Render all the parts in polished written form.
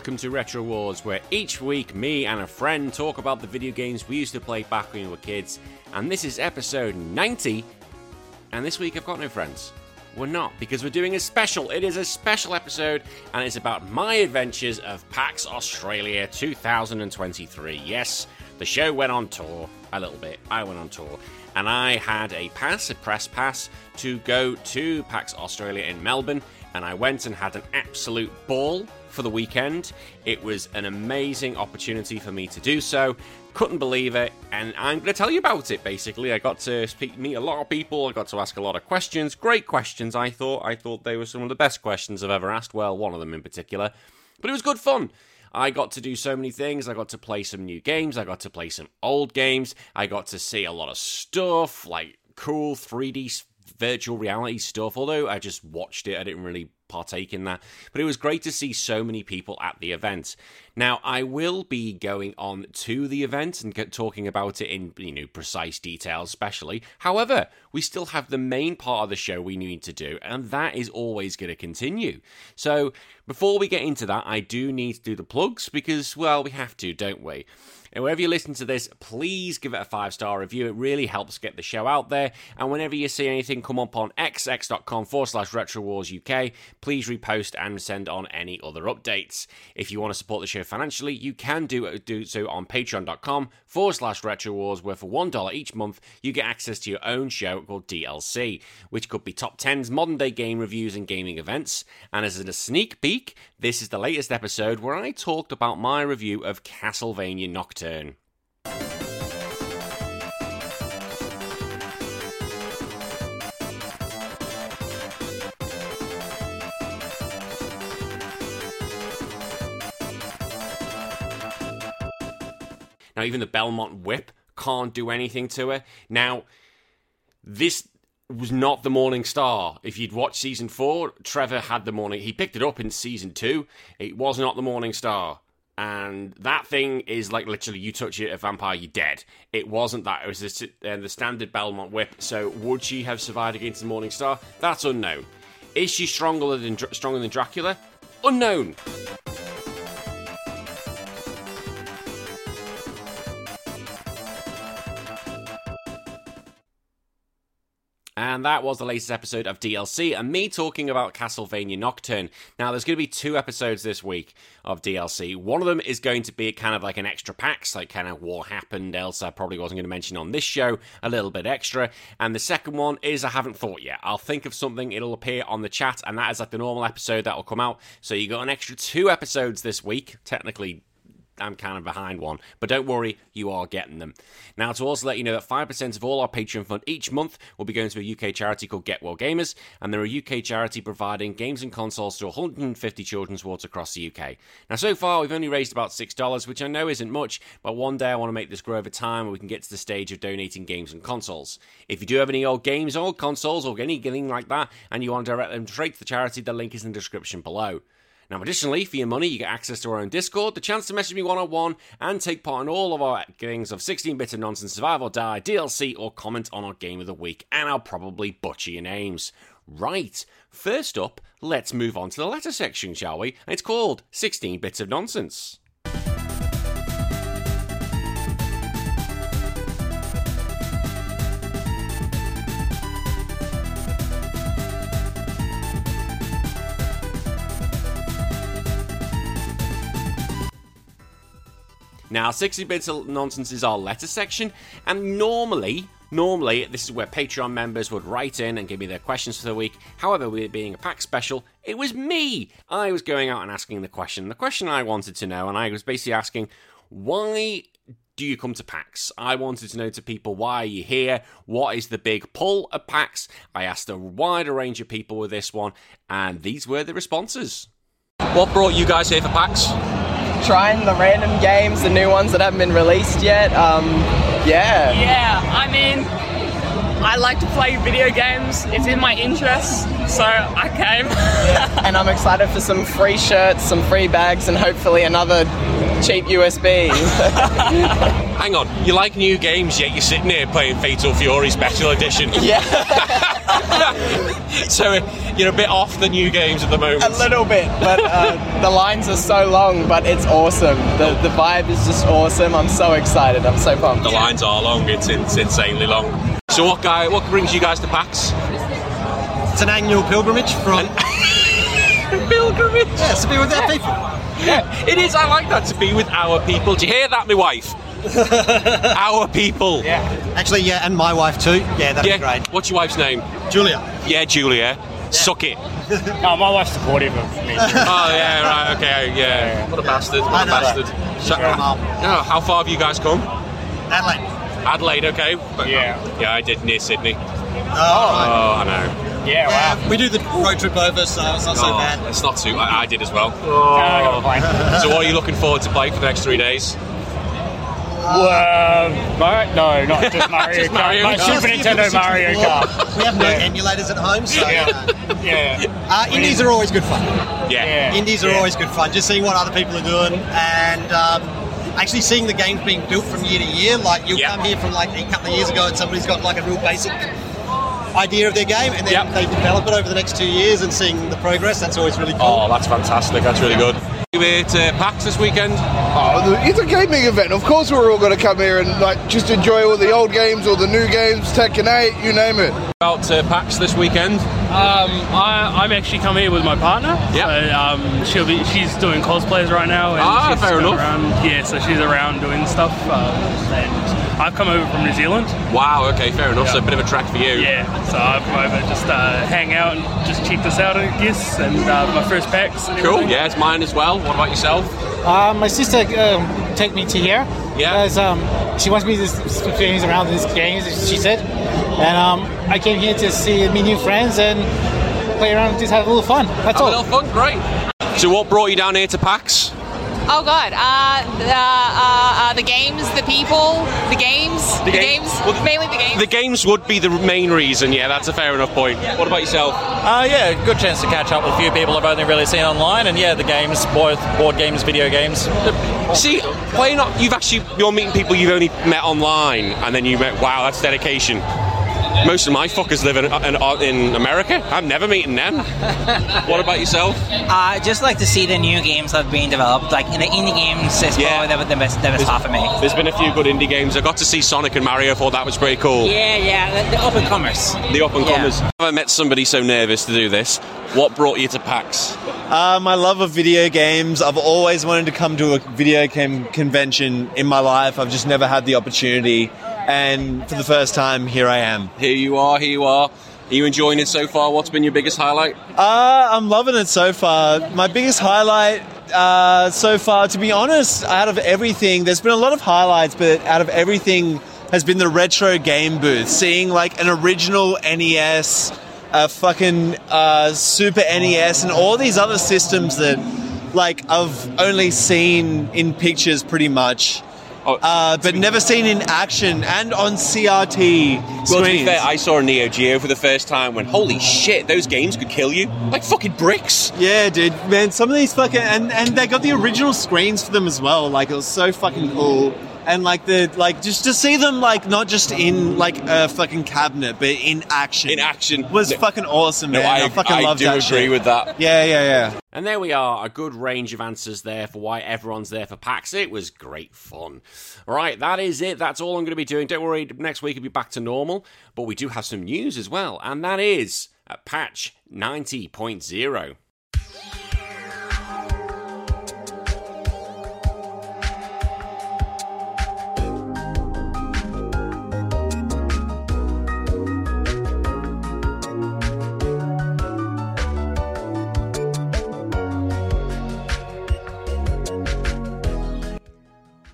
welcome to Retro Wars, where each week me and a friend talk about the video games we used to play back when we were kids, and this is episode 90, and this week I've got no friends. We're not, because we're doing a special. It is a special episode, and it's about my adventures of PAX Australia 2023. Yes, the show went on tour a little bit. I went on tour. And I had a pass, a press pass, to go to PAX Australia in Melbourne, and I went and had an absolute ball for the weekend. It was an amazing opportunity for me to do so. Couldn't believe it, and I'm going to tell you about it, basically. I got to meet a lot of people, I got to ask a lot of questions. Great questions, I thought. I thought they were some of the best questions I've ever asked, well, one of them in particular. But it was good fun. I got to do so many things. I got to play some new games, I got to play some old games, I got to see a lot of stuff, like cool 3D virtual reality stuff, although I just watched it, I didn't really partake in that, but it was great to see so many people at the event. Now, I will be going on to the event and talking about it in, precise details especially. However, we still have the main part of the show we need to do, and that is always going to continue. So, before we get into that, I do need to do the plugs because, well, we have to, don't we? And wherever you listen to this, please give it a 5-star review. It really helps get the show out there. And whenever you see anything come up on xx.com/RetroWarsUK, please repost and send on any other updates. If you want to support the show financially, you can do so on patreon.com/RetroWars, where for $1 each month, you get access to your own show called DLC, which could be top 10s, modern day game reviews and gaming events. And as a sneak peek, this is the latest episode where I talked about my review of Castlevania Nocturne. Now, even the Belmont Whip can't do anything to her. Now, this was not the Morning Star. If you'd watched Season 4, Trevor had the Morning... He picked it up in Season 2. It was not the Morning Star. And that thing is like literally, you touch it, a vampire, you're dead. It wasn't that. It was this, the standard Belmont Whip. So would she have survived against the Morning Star? That's unknown. Is she stronger than Dracula? Unknown. And that was the latest episode of DLC and me talking about Castlevania Nocturne. Now, there's going to be two episodes this week of DLC. One of them is going to be kind of like an extra packs, like kind of what happened else I probably wasn't going to mention on this show, a little bit extra. And the second one is I haven't thought yet. I'll think of something, it'll appear on the chat, and that is like the normal episode that will come out. So you got an extra two episodes this week, technically. I'm kind of behind one, but don't worry, you are getting them. Now, to also let you know that 5% of all our Patreon fund each month will be going to a UK charity called Get Well Gamers, and they're a UK charity providing games and consoles to 150 children's wards across the UK. Now, so far, we've only raised about $6, which I know isn't much, but one day I want to make this grow over time and we can get to the stage of donating games and consoles. If you do have any old games, old consoles, or anything like that, and you want to direct them straight to the charity, the link is in the description below. Now, additionally, for your money, you get access to our own Discord, the chance to message me one-on-one, and take part in all of our things of 16-bit and nonsense, survive or die, DLC, or comment on our game of the week, and I'll probably butcher your names. Right, first up, let's move on to the letter section, shall we? And it's called 16 Bits of Nonsense. Now, 60 Bits of Nonsense is our letter section, and normally, this is where Patreon members would write in and give me their questions for the week. However, with it being a pack special, it was me! I was going out and asking the question I wanted to know, and I was basically asking, why do you come to PAX? I wanted to know to people, why are you here? What is the big pull of PAX? I asked a wider range of people with this one, and these were the responses. What brought you guys here for PAX? Trying the random games, the new ones that haven't been released yet. I like to play video games. It's in my interests, so I came. And I'm excited for some free shirts, some free bags, and hopefully another cheap USB. Hang on, you like new games, yet you're sitting here playing Fatal Fury Special Edition. Yeah. So you're a bit off the new games at the moment. A little bit, but the lines are so long, but it's awesome. The vibe is just awesome. I'm so excited. I'm so pumped. The lines are long. It's insanely long. So what brings you guys to PAX? It's an annual pilgrimage from... Pilgrimage? Yes, to be with their people. Yeah, it is. I like that, to be with our people. Do you hear that, my wife? Our people. Yeah. Actually, yeah, and my wife too. Yeah, that'd be great. What's your wife's name? Julia. Yeah, Julia. Yeah. Suck it. No, my wife's supportive of me. Oh, yeah, right, okay, yeah. What a bastard, what a bastard. So, how far have you guys come? Adelaide. Adelaide, okay. But, yeah, I did near Sydney. Oh, I know. Yeah, wow. We do the road trip over, so it's not so bad. It's not too... I did as well. Oh. I got a plane. So what are you looking forward to playing for the next 3 days? No, not just Mario just Kart. Mario Kart. Super Nintendo Mario Kart. We have no emulators at home, so... indies are always good fun. Yeah. Indies are always good fun. Just seeing what other people are doing and... actually seeing the games being built from year to year. Like, you'll come here from, like, a couple of years ago and somebody's got, like, a real basic... idea of their game, and then they develop it over the next 2 years, and seeing the progress, that's always really cool. Oh, that's fantastic, that's really good. You at PAX this weekend? Oh, it's a gaming event, of course we're all going to come here and like just enjoy all the old games, all the new games, Tekken 8, you name it. About PAX this weekend? I'm actually come here with my partner, so she's doing cosplays right now, and she's fair enough. Around, so she's around doing stuff, and I've come over from New Zealand. Wow, okay, fair enough, so a bit of a track for you. Yeah, so I've come over just hang out and just check this out, I guess, and my first PAX. Cool, yeah, it's mine as well. What about yourself? My sister took me to here. Yeah. Because she wants me to experience around these games, she said. And I came here to see meet new friends and play around and just have a little fun. That's all. A little fun, great. So what brought you down here to PAX? Oh God! The games, the people, the games. Well, mainly the games. The games would be the main reason. Yeah, that's a fair enough point. Yeah. What about yourself? Good chance to catch up with a few people I've only really seen online, and the games, both board games, video games. See, playing up. You're meeting people you've only met online, and then you met. Wow, that's dedication. Most of my fuckers live in America. I'm never meeting them. What about yourself? I just like to see the new games that are being developed. Like, the indie games is probably the best part for me. There's been a few good indie games. I got to see Sonic and Mario. I thought that was pretty cool. Yeah, the up-and-comers. I've never met somebody so nervous to do this. What brought you to PAX? My love of video games. I've always wanted to come to a video game convention in my life. I've just never had the opportunity. And for the first time, here I am. Here you are. Are you enjoying it so far? What's been your biggest highlight? I'm loving it so far. My biggest highlight so far, to be honest, out of everything, there's been a lot of highlights, but out of everything has been the retro game booth. Seeing like an original NES, a fucking Super NES, and all these other systems that like I've only seen in pictures pretty much. But never seen in action and on CRT screens. Well, to be fair, I saw Neo Geo for the first time when, holy shit, those games could kill you. Like fucking bricks. Yeah, dude. Man, some of these fucking... And they got the original screens for them as well. Like, it was so fucking cool. And, like, just to see them, like, not just in, like, a fucking cabinet, but in action. Was fucking awesome, man. I fucking loved that shit. I do agree with that. Yeah. And there we are, a good range of answers there for why everyone's there for PAX. It was great fun. All right, that is it. That's all I'm going to be doing. Don't worry, next week will be back to normal. But we do have some news as well, and that is at patch 90.0.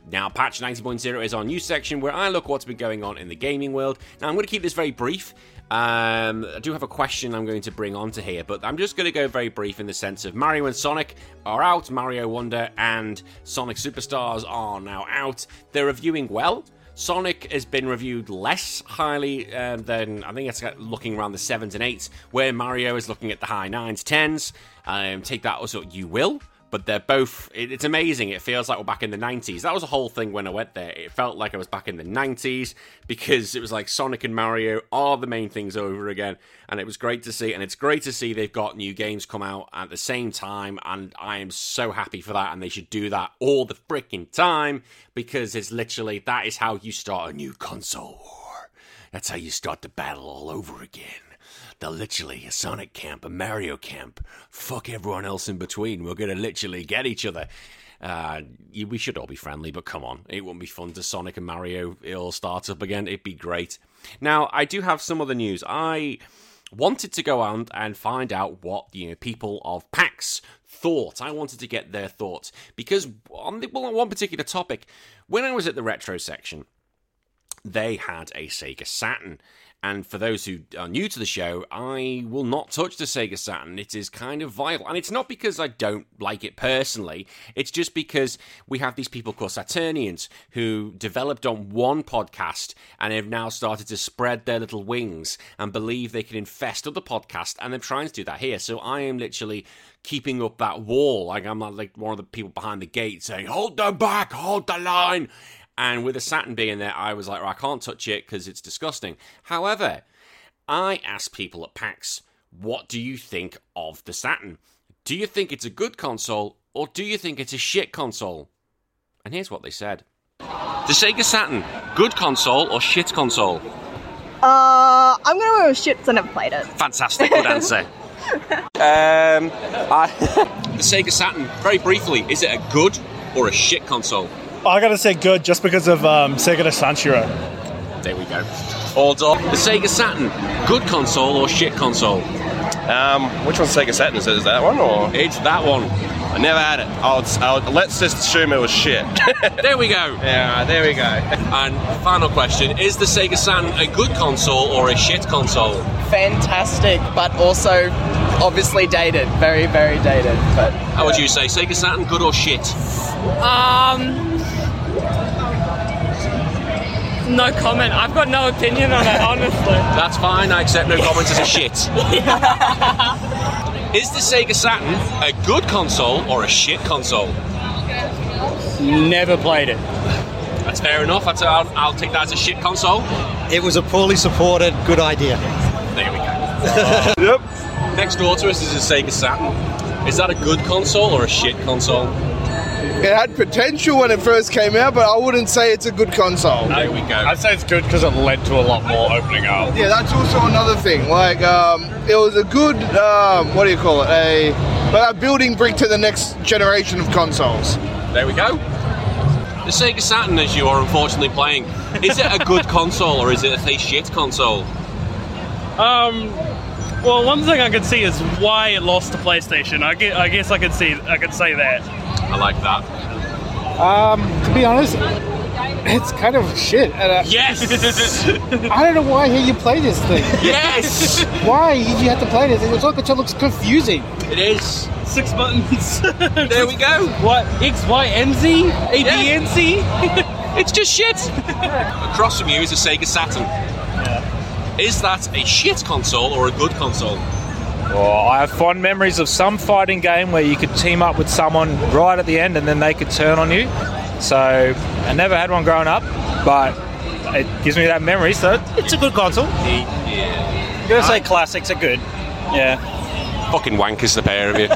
Now, Patch 90.0 is our news section where I look what's been going on in the gaming world. Now, I'm going to keep this very brief. I do have a question I'm going to bring on to here, but I'm just going to go very brief in the sense of Mario and Sonic are out. Mario Wonder and Sonic Superstars are now out. They're reviewing well. Sonic has been reviewed less highly than, I think it's looking around the 7s and 8s, where Mario is looking at the high 9s, 10s. Take that as what you will. But they're both... It's amazing. It feels like we're back in the 90s. That was a whole thing when I went there. It felt like I was back in the 90s because it was like Sonic and Mario are the main things over again. And it was great to see. And it's great to see they've got new games come out at the same time. And I am so happy for that. And they should do that all the freaking time because it's literally... That is how you start a new console war. That's how you start the battle all over again. They're literally a Sonic camp, a Mario camp. Fuck everyone else in between. We're going to literally get each other. We should all be friendly, but come on. It wouldn't be fun to Sonic and Mario all start up again. It'd be great. Now, I do have some other news. I wanted to go out and find out what people of PAX thought. I wanted to get their thoughts. Because on one particular topic, when I was at the retro section, they had a Sega Saturn. And for those who are new to the show, I will not touch the Sega Saturn. It is kind of vile. And it's not because I don't like it personally. It's just because we have these people called Saturnians who developed on one podcast and have now started to spread their little wings and believe they can infest other podcasts. And they're trying to do that here. So I am literally keeping up that wall. Like I'm like one of the people behind the gate saying, hold them back, hold the line. And with a Saturn being there, I was like, well, I can't touch it because it's disgusting. However, I asked people at PAX, what do you think of the Saturn? Do you think it's a good console or do you think it's a shit console? And here's what they said. The Sega Saturn, good console or shit console? I'm going to go with shit because I never played it. Fantastic, good answer. The Sega Saturn, very briefly, is it a good or a shit console? I gotta say good just because of Sega Sanshiro. There we go. All done. The Sega Saturn, good console or shit console? Which one's Sega Saturn? Is it that one or? It's that one. I never had it. Let's just assume it was shit. There we go. Yeah, there we go. And final question, is the Sega Saturn a good console or a shit console? Fantastic, but also obviously dated. Very, very dated. But how would you say? Sega Saturn, good or shit? No comment. I've got no opinion on it, honestly. That's fine. I accept no comments as a shit. Is the Sega Saturn a good console or a shit console? Never played it. That's fair enough. I'll take that as a shit console. It was a poorly supported good idea. There we go. Yep. Next door to us is a Sega Saturn. Is that a good console or a shit console? It had potential when it first came out, but I wouldn't say it's a good console. There we go. I'd say it's good because it led to a lot more opening up. Yeah, that's also another thing. Like, it was a good, a building brick to the next generation of consoles. There we go. The Sega Saturn, as you are unfortunately playing, is it a good console or is it a shit console? Well, one thing I could see is why it lost to PlayStation. I guess I could say that. I like that. To be honest, it's kind of shit. Yes! I don't know why you play this thing. Yes! Why you have to play this? It looks confusing. It is. 6 buttons. There we go. What? X, Y, N, Z? A, yeah. B, N, C? It's just shit. Across from you is a Sega Saturn. Yeah. Is that a shit console or a good console? Oh, I have fond memories of some fighting game where you could team up with someone right at the end and then they could turn on you. So, I never had one growing up, but it gives me that memory, so it's a good console. Yeah. I'm going to say classics are good. Yeah. Fucking wankers, the pair of you.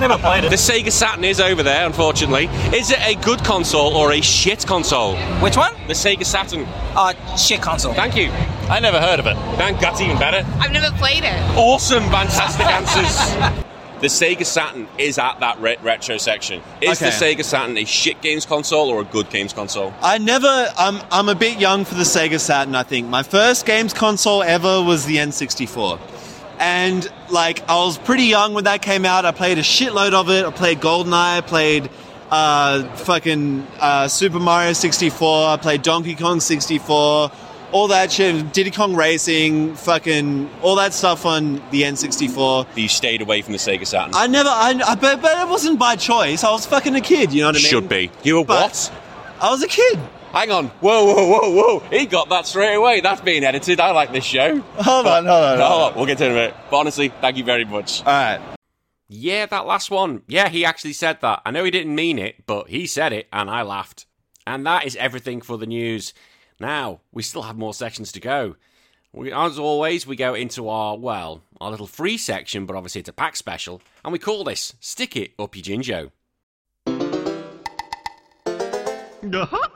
Never played it. The Sega Saturn is over there, unfortunately. Is it a good console or a shit console? Which one? The Sega Saturn. Shit console. Thank you. I never heard of it. That's even better. I've never played it. Awesome, fantastic answers. The Sega Saturn is at that retro section. Is the Sega Saturn a shit games console or a good games console? I'm a bit young for the Sega Saturn, I think. My first games console ever was the N64. And, I was pretty young when that came out. I played a shitload of it. I played GoldenEye. I played Super Mario 64. I played Donkey Kong 64. All that shit, Diddy Kong Racing, all that stuff on the N64. You stayed away from the Sega Saturn. But it wasn't by choice. I was fucking a kid, you know what I mean? Should be. You were what? I was a kid. Hang on. Whoa. He got that straight away. That's being edited. I like this show. Hold on. We'll get to it in a minute. But honestly, thank you very much. All right. Yeah, that last one. Yeah, he actually said that. I know he didn't mean it, but he said it, and I laughed. And that is everything for the news. Now, we still have more sections to go. As always, we go into our little free section, but obviously it's a pack special, and we call this Stick It Up Your Jinjo. Uh-huh.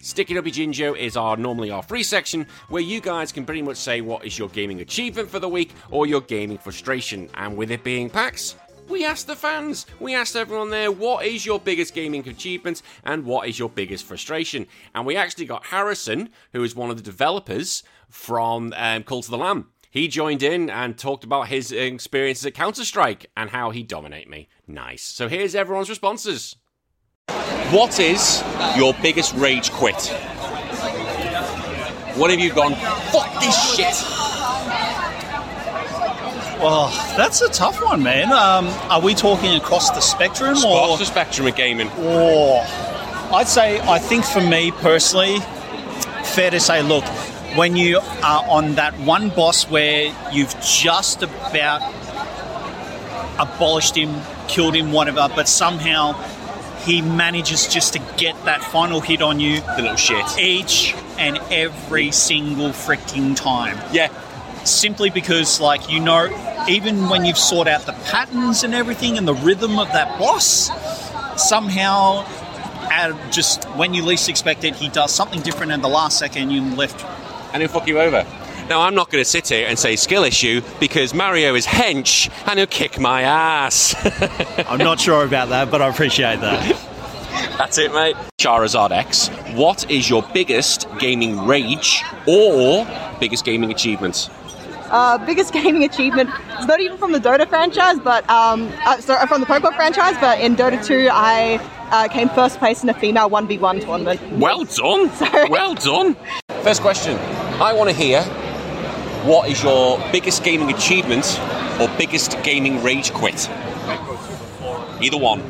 Stick It Up Your Jinjo is normally our free section where you guys can pretty much say what is your gaming achievement for the week or your gaming frustration. And with it being PAX, we asked the fans, we asked everyone there, what is your biggest gaming achievement and what is your biggest frustration? And we actually got Harrison, who is one of the developers from Cult of the Lamb. He joined in and talked about his experiences at Counter-Strike and how he dominated me. Nice. So here's everyone's responses. What is your biggest rage quit? What have you gone, fuck this shit? Well, that's a tough one, man. Are we talking across the spectrum? Across the spectrum of gaming. Or, I'd say, I think for me personally, fair to say, look, when you are on that one boss where you've just about abolished him, killed him, whatever, but somehow he manages just to get that final hit on you. The little shit. Each and every single freaking time. Yeah. Simply because, like, you know, even when you've sought out the patterns and everything and the rhythm of that boss, somehow, just when you least expect it, he does something different in the last second, you're left. And he'll fuck you over. Now, I'm not going to sit here and say skill issue because Mario is hench and he'll kick my ass. I'm not sure about that, but I appreciate that. That's it, mate. Charizard X, what is your biggest gaming rage or biggest gaming achievement? Biggest gaming achievement, it's not even from the Dota franchise, but from the Pokemon franchise, but in Dota 2, I came first place in a female 1v1 tournament. Well done. Sorry. Well done. First question, I want to hear... what is your biggest gaming achievement or biggest gaming rage quit? Either one.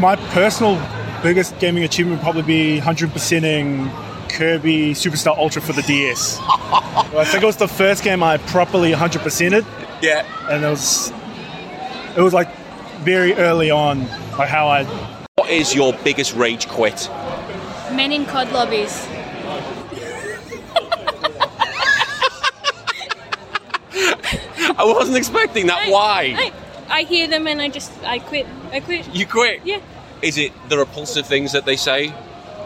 My personal biggest gaming achievement would probably be 100%ing Kirby Superstar Ultra for the DS. I think it was the first game I properly 100%ed. Yeah. And it was like very early on, like how I... What is your biggest rage quit? Men in COD lobbies. I wasn't expecting that. Why? I hear them and I quit. I quit. You quit? Yeah. Is it the repulsive things that they say?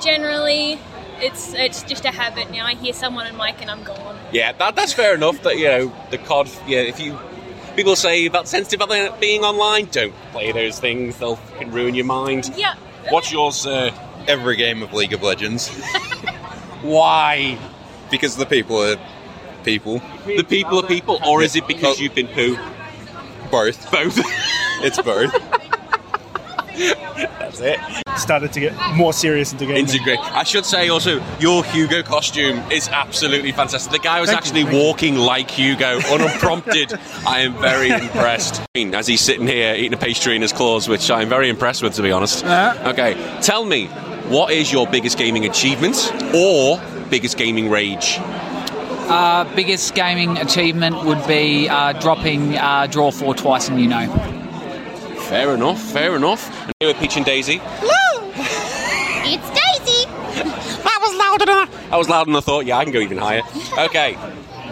Generally, it's just a habit now. I hear someone on mic and I'm gone. Yeah, that's fair enough. That, you know, the COD. Yeah, if you people say about sensitive about being online, don't play those things. They'll fucking ruin your mind. Yeah. What's yours? Every game of League of Legends. Why? Because the people are. The people are people, or is it because you've been poo? Both. It's both. That's it. Started to get more serious into gaming. I should say also, your Hugo costume is absolutely fantastic. The guy was walking like Hugo, unprompted. I am very impressed. As he's sitting here eating a pastry in his claws, which I'm very impressed with, to be honest. Okay, tell me, what is your biggest gaming achievement or biggest gaming rage? Biggest gaming achievement would be dropping Draw 4 twice and you know. Fair enough. And here with Peach and Daisy. Hello! It's Daisy! That was loud enough. I was loud and I thought, yeah, I can go even higher. Okay,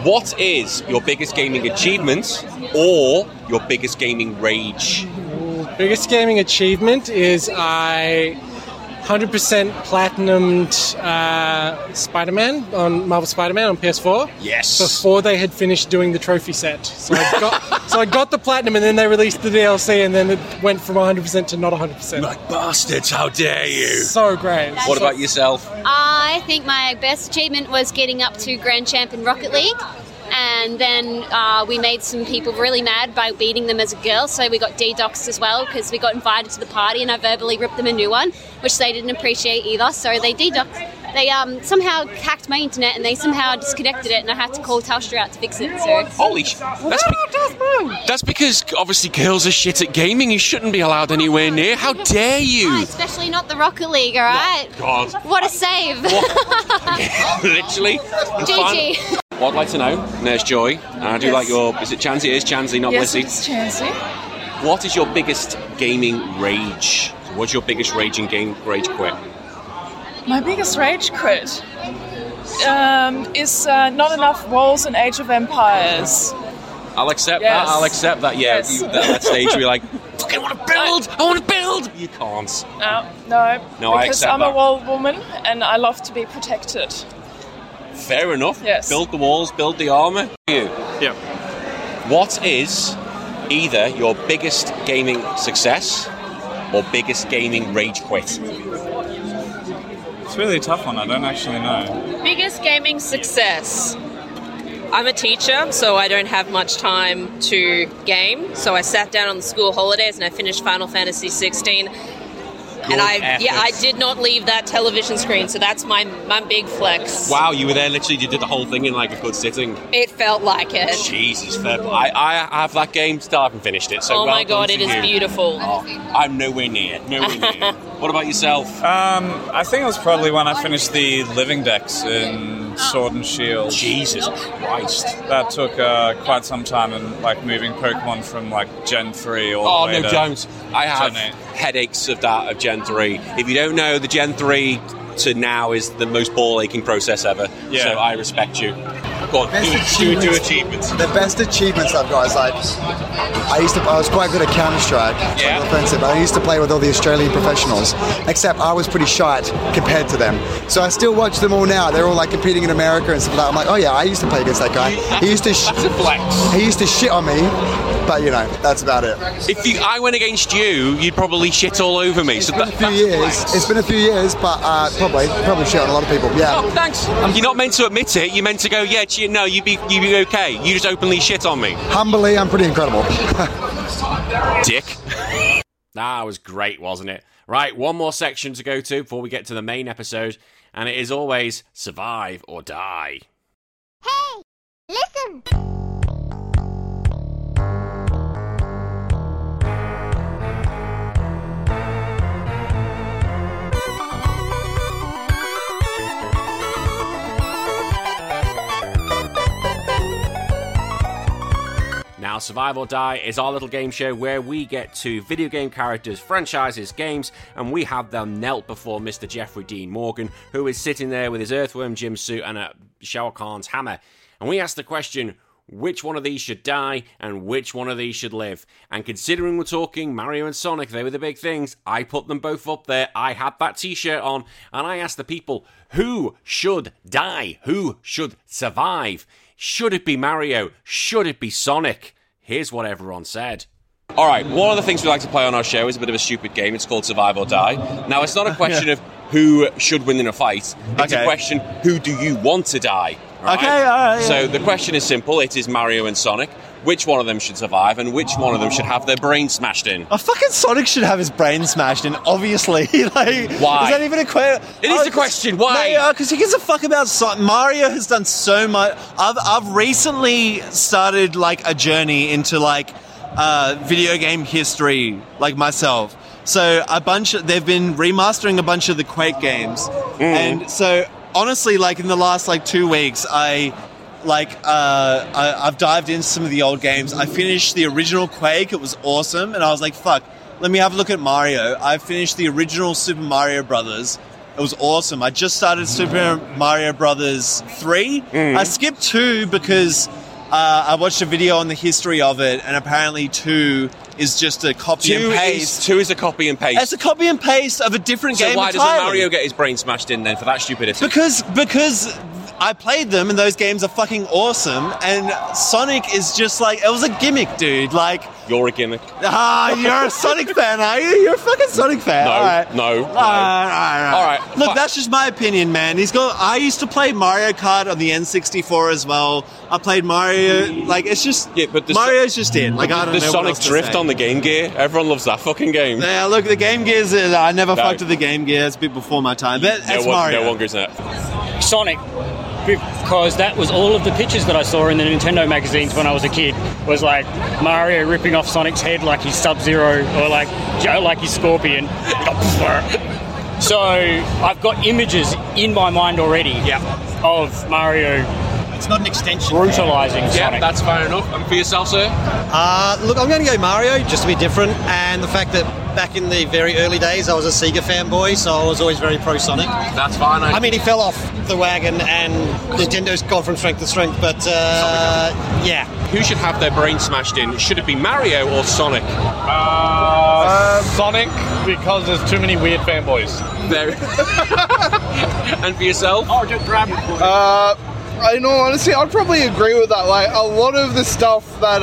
what is your biggest gaming achievement or your biggest gaming rage? Biggest gaming achievement is I 100% platinumed Spider-Man on Marvel Spider-Man on PS4. Yes. Before they had finished doing the trophy set, so I got the platinum, and then they released the DLC, and then it went from 100% to not 100%. Like bastards! How dare you? So great. What about yourself? I think my best achievement was getting up to Grand Champ in Rocket League, and then we made some people really mad by beating them as a girl, so we got de-doxed as well because we got invited to the party and I verbally ripped them a new one, which they didn't appreciate either, so they de-doxed. they somehow hacked my internet and they somehow disconnected it, and I had to call Telstra out to fix it. So. Holy shit! That's because obviously girls are shit at gaming. You shouldn't be allowed anywhere near. How dare you? Oh, especially not the Rocket League. All right. Oh, God. What a save! What? Literally. GG. Well, I'd like to know. There's Joy. And I do like your. Is it Chansey? It is Chansey, not Lizzie. Yes, it's Chansey. What is your biggest gaming rage? What's your biggest rage quit? My biggest rage quit is not enough walls in Age of Empires. I'll accept that. I'll accept that. Yeah, yes. That stage where you're like, I want to build. I want to build. You can't. No. I accept that. Because I'm a wall woman and I love to be protected. Fair enough. Yes. Build the walls. Build the armor. You. Yeah. What is either your biggest gaming success or biggest gaming rage quit? It's really a tough one. I don't actually know. Biggest gaming success. I'm a teacher, so I don't have much time to game. So I sat down on the school holidays and I finished Final Fantasy 16. Good and I did not leave that television screen, so that's my big flex. Wow, you were there literally, you did the whole thing in like a good sitting. It felt like it. Jesus, fair play. I have that game started and finished it, so oh well my god, it is beautiful. Oh, I'm nowhere near. What about yourself? I think it was probably when I finished the living decks in Sword and Shield. Jesus Christ. That took quite some time, and like moving Pokemon from like Gen 3 all the way to Gen 8. Oh, no, don't. I have headaches of that, of Gen 3. If you don't know, the Gen 3 to now is the most ball-aching process ever. Yeah. So I respect you. Go on, do achievements. The best achievements I've got is like, I was quite good at Counter-Strike. Yeah. Like offensive. I used to play with all the Australian professionals, except I was pretty shite compared to them. So I still watch them all now. They're all like competing in America and stuff like that. I'm like, oh yeah, I used to play against that guy. That's a flex. He used to shit on me, but you know, that's about it. If I went against you, you'd probably shit all over me. It's been a few years, but probably shit on a lot of people. Yeah. Oh, thanks. You're not meant to admit it. You're meant to go, yeah. No, you'd be okay. You just openly shit on me. Humbly, I'm pretty incredible. Dick. That was great, wasn't it? Right, one more section to go to before we get to the main episode, and it is always survive or die. Hey, listen. Now, Survive or Die is our little game show where we get to video game characters, franchises, games, and we have them knelt before Mr. Jeffrey Dean Morgan, who is sitting there with his Earthworm Jim suit and a Shao Kahn's hammer. And we ask the question, which one of these should die and which one of these should live? And considering we're talking Mario and Sonic, they were the big things, I put them both up there, I had that t-shirt on, and I asked the people, who should die? Who should survive? Should it be Mario? Should it be Sonic? Here's what everyone said. All right, one of the things we like to play on our show is a bit of a stupid game. It's called Survive or Die. Now, it's not a question of who should win in a fight. It's a question, who do you want to die? Right? Okay, all right. So the question is simple. It is Mario and Sonic. Which one of them should survive and which one of them should have their brain smashed in? Oh, fucking Sonic should have his brain smashed in, obviously. Like, why? Is that even a question? It is a question. Why? Because he gives a fuck about Sonic. Mario has done so much. I've recently started, like, a journey into, like, video game history, like myself. So they've been remastering a bunch of the Quake games. Mm. And so, honestly, like, in the last, like, 2 weeks, I've dived into some of the old games. I finished the original Quake. It was awesome. And I was like, fuck, let me have a look at Mario. I finished the original Super Mario Brothers. It was awesome. I just started Super Mario Brothers 3. Mm. I skipped 2 because I watched a video on the history of it. And apparently 2 is just a copy and paste. 2 is a copy and paste. It's a copy and paste of a different game entirely. So why doesn't Mario get his brain smashed in then for that stupidity? Because I played them, and those games are fucking awesome. And Sonic is just like, it was a gimmick, dude. Like, you're a gimmick. Ah, you're a Sonic fan, are you? You're a fucking Sonic fan. No, all right. All right. Look, that's just my opinion, man. I used to play Mario Kart on the N64 as well. I played Mario. Like, it's just Mario's just in. Like, I don't know. The Sonic Drift on the Game Gear. Everyone loves that fucking game. Yeah, look, the Game Gear's. I never fucked with the Game Gear. It's a bit before my time. But that's Mario. No one goes that. Sonic, because that was all of the pictures that I saw in the Nintendo magazines when I was a kid, was like Mario ripping off Sonic's head like he's Sub-Zero, or like Joe like he's Scorpion. So I've got images in my mind already of Mario. It's not an extension. Brutalising Sonic. Yeah, that's fair enough. And for yourself, sir? Look, I'm going to go Mario, just to be different, and the fact that back in the very early days, I was a Sega fanboy, so I was always very pro-Sonic. That's fine. I mean, he fell off the wagon, and Nintendo's gone from strength to strength, but, yeah. Who should have their brain smashed in? Should it be Mario or Sonic? Sonic, because there's too many weird fanboys. There. And for yourself? Oh, just grab it. I know, honestly, I'd probably agree with that. Like, a lot of the stuff that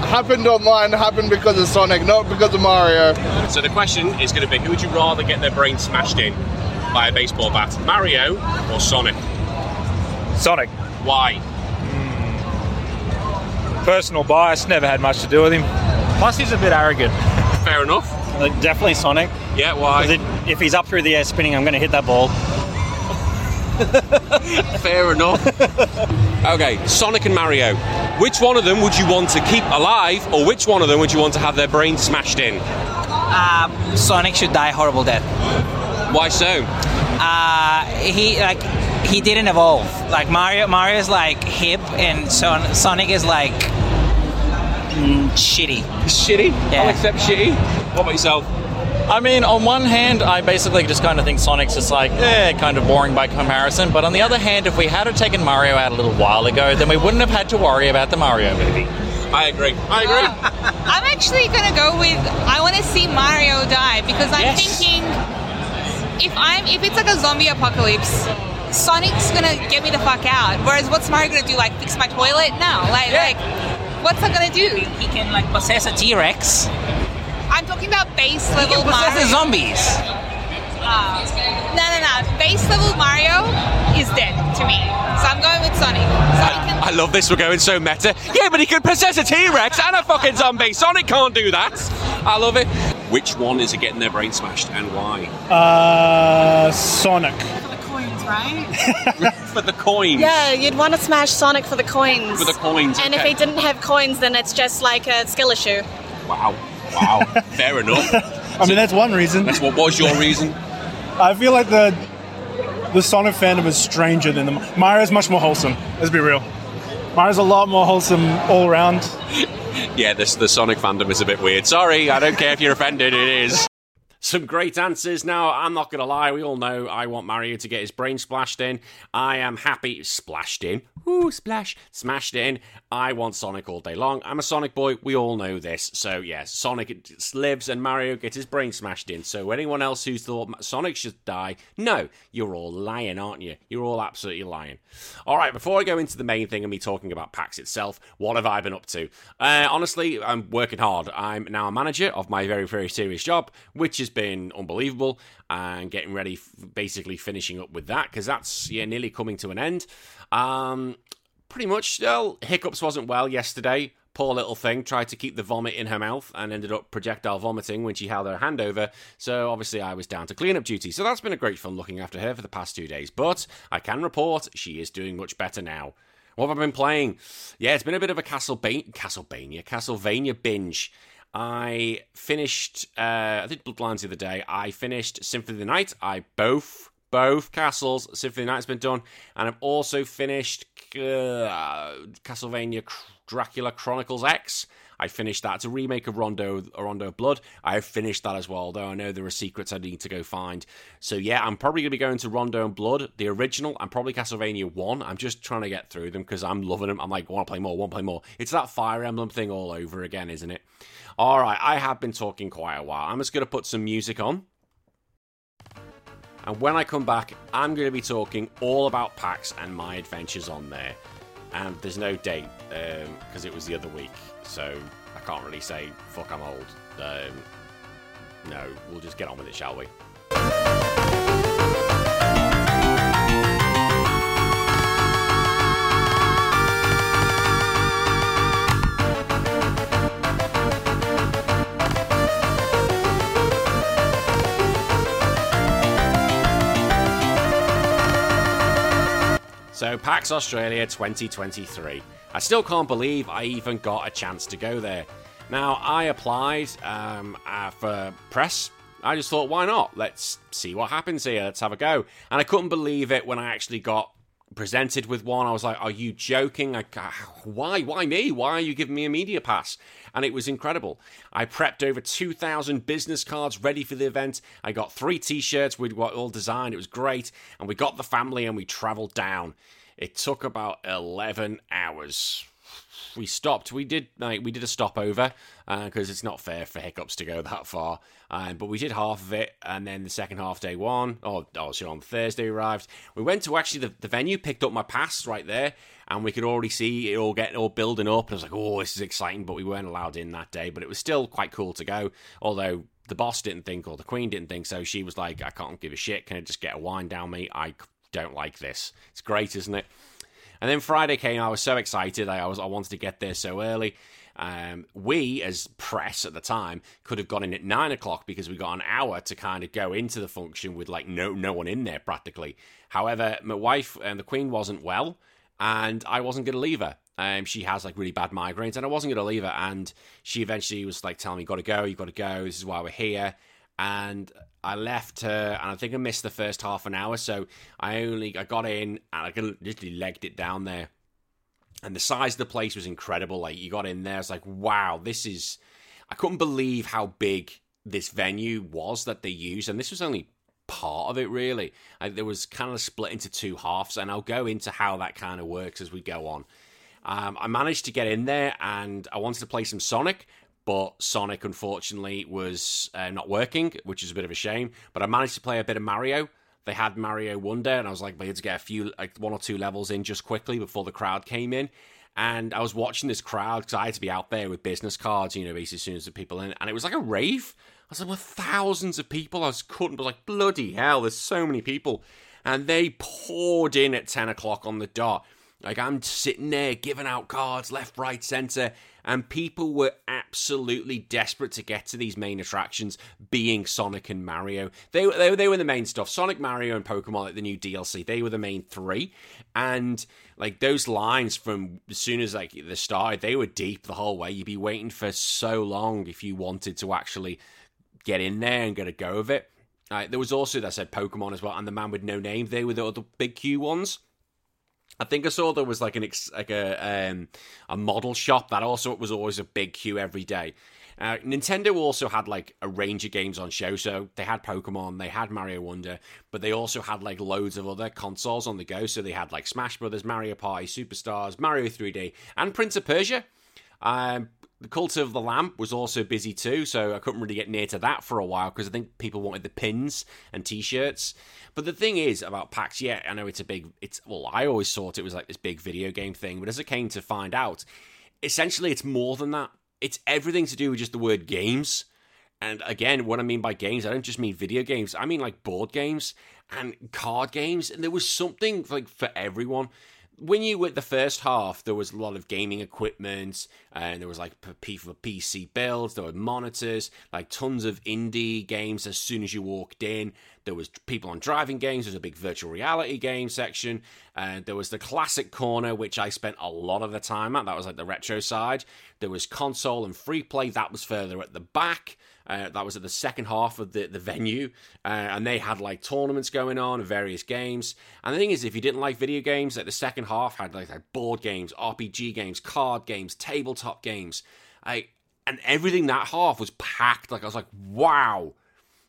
happened online happened because of Sonic, not because of Mario. So the question is going to be, who would you rather get their brain smashed in by a baseball bat? Mario or Sonic? Sonic. Why? Personal bias, never had much to do with him. Plus, he's a bit arrogant. Fair enough. Definitely Sonic. Yeah, why? If he's up through the air spinning, I'm going to hit that ball. Fair enough. Okay, Sonic and Mario. Which one of them would you want to keep alive, or which one of them would you want to have their brain smashed in? Sonic should die a horrible death. Why so? He didn't evolve. Like Mario's like hip, and Sonic is like shitty. Shitty? Yeah. I'll accept shitty. What about yourself? I mean, on one hand, I basically just kind of think Sonic's just like, kind of boring by comparison. But on the other hand, if we had taken Mario out a little while ago, then we wouldn't have had to worry about the Mario movie. I agree. I'm actually going to go with, I want to see Mario die, because I'm thinking, if it's like a zombie apocalypse, Sonic's going to get me the fuck out. Whereas what's Mario going to do? Like, fix my toilet? No. What's I going to do? He can, possess a T-Rex. I'm talking about base level Mario. Possesses zombies. No. Base level Mario is dead to me. So I'm going with Sonic. I love this. We're going so meta. Yeah, but he can possess a T-Rex and a fucking zombie. Sonic can't do that. I love it. Which one is it getting their brain smashed, and why? Sonic. For the coins, right? For the coins. Yeah, you'd want to smash Sonic for the coins. For the coins. And if he didn't have coins, then it's just like a skill issue. Wow, fair enough. I mean, that's one reason. That's what was your reason? I feel like the Sonic fandom is stranger than Mario's much more wholesome, let's be real. Mario's a lot more wholesome all around. Yeah, the Sonic fandom is a bit weird. Sorry, I don't care if you're offended, it is. Some great answers. Now, I'm not going to lie, we all know I want Mario to get his brain splashed in. I am happy. Splashed in. Ooh, splash. Smashed in. I want Sonic all day long. I'm a Sonic boy. We all know this. So, yes, Sonic lives and Mario gets his brain smashed in. So, anyone else who thought Sonic should die, no, you're all lying, aren't you? You're all absolutely lying. All right, before I go into the main thing and me talking about PAX itself, what have I been up to? Honestly, I'm working hard. I'm now a manager of my very, very serious job, which is been unbelievable, and getting ready basically finishing up with that, because that's nearly coming to an end. Pretty much. Hiccups wasn't well yesterday. Poor little thing tried to keep the vomit in her mouth and ended up projectile vomiting when she held her hand over, so obviously I was down to clean up duty, so that's been a great fun looking after her for the past 2 days. But I can report she is doing much better now. What have I been playing? It's been a bit of a Castlevania binge. I finished, I did Bloodlines the other day. I finished Symphony of the Night. Both castles, Symphony of the Night's been done. And I've also finished Castlevania Dracula Chronicles X. I finished that. It's a remake of Rondo of Blood. I have finished that as well, although I know there are secrets I need to go find. So yeah, I'm probably going to be going to Rondo and Blood, the original, and probably Castlevania 1. I'm just trying to get through them because I'm loving them. I'm like, want to play more. It's that Fire Emblem thing all over again, isn't it? All right, I have been talking quite a while. I'm just going to put some music on. And when I come back, I'm going to be talking all about PAX and my adventures on there. And there's no date, because it was the other week, so I can't really say, fuck, I'm old. No, we'll just get on with it, shall we? So, PAX Australia 2023. I still can't believe I even got a chance to go there. Now, I applied for press. I just thought, why not? Let's see what happens here. Let's have a go. And I couldn't believe it when I actually got presented with one. I was like, are you joking? Why me? Why are you giving me a media pass? And it was incredible. I prepped over 2,000 business cards ready for the event. I got 3 T-shirts. We were all designed. It was great. And we got the family and we travelled down. It took about 11 hours. We stopped. We did a stopover because it's not fair for Hiccups to go that far. But we did half of it, and then the second half, day one, on Thursday we arrived. We went to actually the venue, picked up my pass right there, and we could already see it all building up. And I was like, oh, this is exciting, but we weren't allowed in that day. But it was still quite cool to go, although the boss didn't think, or the queen didn't think so. She was like, I can't give a shit. Can I just get a wine down me? I don't like this. It's great, isn't it? And then Friday came, I was so excited, I wanted to get there so early. We, as press at the time, could have got in at 9 o'clock because we got an hour to kind of go into the function with like no one in there practically. However, my wife, the Queen, wasn't well, and I wasn't going to leave her. She has like really bad migraines, and I wasn't going to leave her, and she eventually was like telling me, you've got to go, this is why we're here. And I left her, and I think I missed the first half an hour, so I got in, and I literally legged it down there. And the size of the place was incredible. Like, you got in there, it's like, wow, I couldn't believe how big this venue was that they used, and this was only part of it, really. There was kind of split into two halves, and I'll go into how that kind of works as we go on. I managed to get in there, and I wanted to play some Sonic, but Sonic, unfortunately, was not working, which is a bit of a shame. But I managed to play a bit of Mario. They had Mario Wonder, and I was like, we had to get one or two levels in just quickly before the crowd came in. And I was watching this crowd, because I had to be out there with business cards, basically as soon as the people in. And it was like a rave. I was like, well, thousands of people. I was like, bloody hell, there's so many people. And they poured in at 10 o'clock on the dot. Like, I'm sitting there giving out cards left, right, centre, and people were absolutely desperate to get to these main attractions, being Sonic and Mario. They were the main stuff. Sonic, Mario, and Pokemon, like the new DLC, they were the main three. And, like, those lines from as soon as, like, they started, they were deep the whole way. You'd be waiting for so long if you wanted to actually get in there and get a go of it. There was also, that said, Pokemon as well, and the man with no name. They were the other big queue ones. I think I saw there was a model shop that also it was always a big queue every day. Nintendo also had like a range of games on show, so they had Pokemon, they had Mario Wonder, but they also had like loads of other consoles on the go. So they had like Smash Brothers, Mario Party, Superstars, Mario 3D, and Prince of Persia. The Cult of the Lamb was also busy too, so I couldn't really get near to that for a while because I think people wanted the pins and T-shirts. But the thing is about PAX, yeah, I know I always thought it was like this big video game thing, but as I came to find out, essentially it's more than that. It's everything to do with just the word games. And again, what I mean by games, I don't just mean video games. I mean like board games and card games, and there was something like for everyone. When you were at the first half, there was a lot of gaming equipment, and there was like PC builds, there were monitors, like tons of indie games as soon as you walked in. There was people on driving games, there was a big virtual reality game section, and there was the classic corner, which I spent a lot of the time at. That was like the retro side. There was console and free play, that was further at the back. That was at the second half of the venue, and they had like tournaments going on, various games. And the thing is, if you didn't like video games, like the second half had like board games, RPG games, card games, tabletop games, and everything. That half was packed. Like I was like, wow.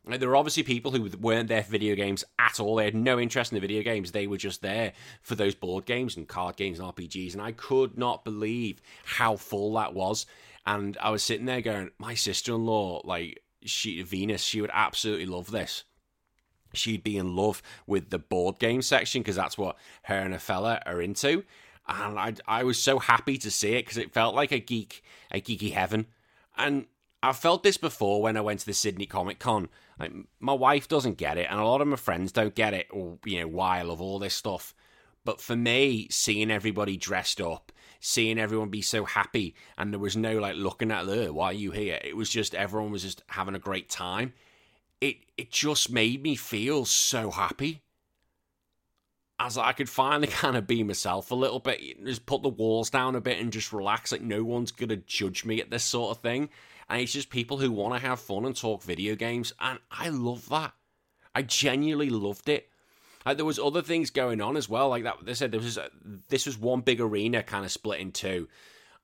Like, there were obviously people who weren't there for video games at all. They had no interest in the video games. They were just there for those board games and card games and RPGs. And I could not believe how full that was. And I was sitting there going, my sister-in-law, like Venus, she would absolutely love this. she'd be in love with the board game section because that's what her and her fella are into. And I was so happy to see it because it felt like a geeky heaven. And I felt this before when I went to the Sydney Comic Con. Like, my wife doesn't get it, and a lot of my friends don't get it, or, you know, why I love all this stuff. But for me, seeing everybody dressed up, seeing everyone be so happy, and there was no, like, looking at, why are you here? It was just, everyone was just having a great time. It just made me feel so happy. As I could finally kind of be myself a little bit, just put the walls down a bit and just relax. Like, no one's going to judge me at this sort of thing. And it's just people who want to have fun and talk video games. And I love that. I genuinely loved it. Like, there was other things going on as well. Like that, they said this was one big arena kind of split in two.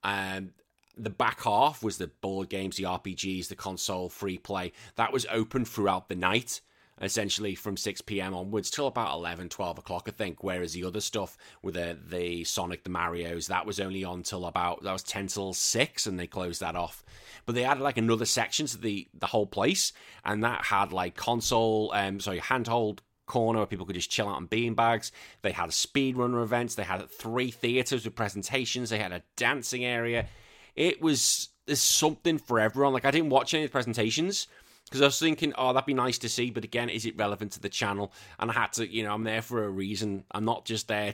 The back half was the board games, the RPGs, the console, free play. That was open throughout the night, essentially from 6 p.m. onwards till about 11, 12 o'clock, I think, whereas the other stuff with the Sonic, the Marios, that was only on till about, that was 10 till 6, and they closed that off. But they added, like, another section to the whole place, and that had, like, handhold corner where people could just chill out on beanbags. They had speedrunner events. They had 3 theatres with presentations. They had a dancing area. It was, there's something for everyone. Like, I didn't watch any of the presentations, because I was thinking, that'd be nice to see, but again, is it relevant to the channel? And I had to, I'm there for a reason. I'm not just there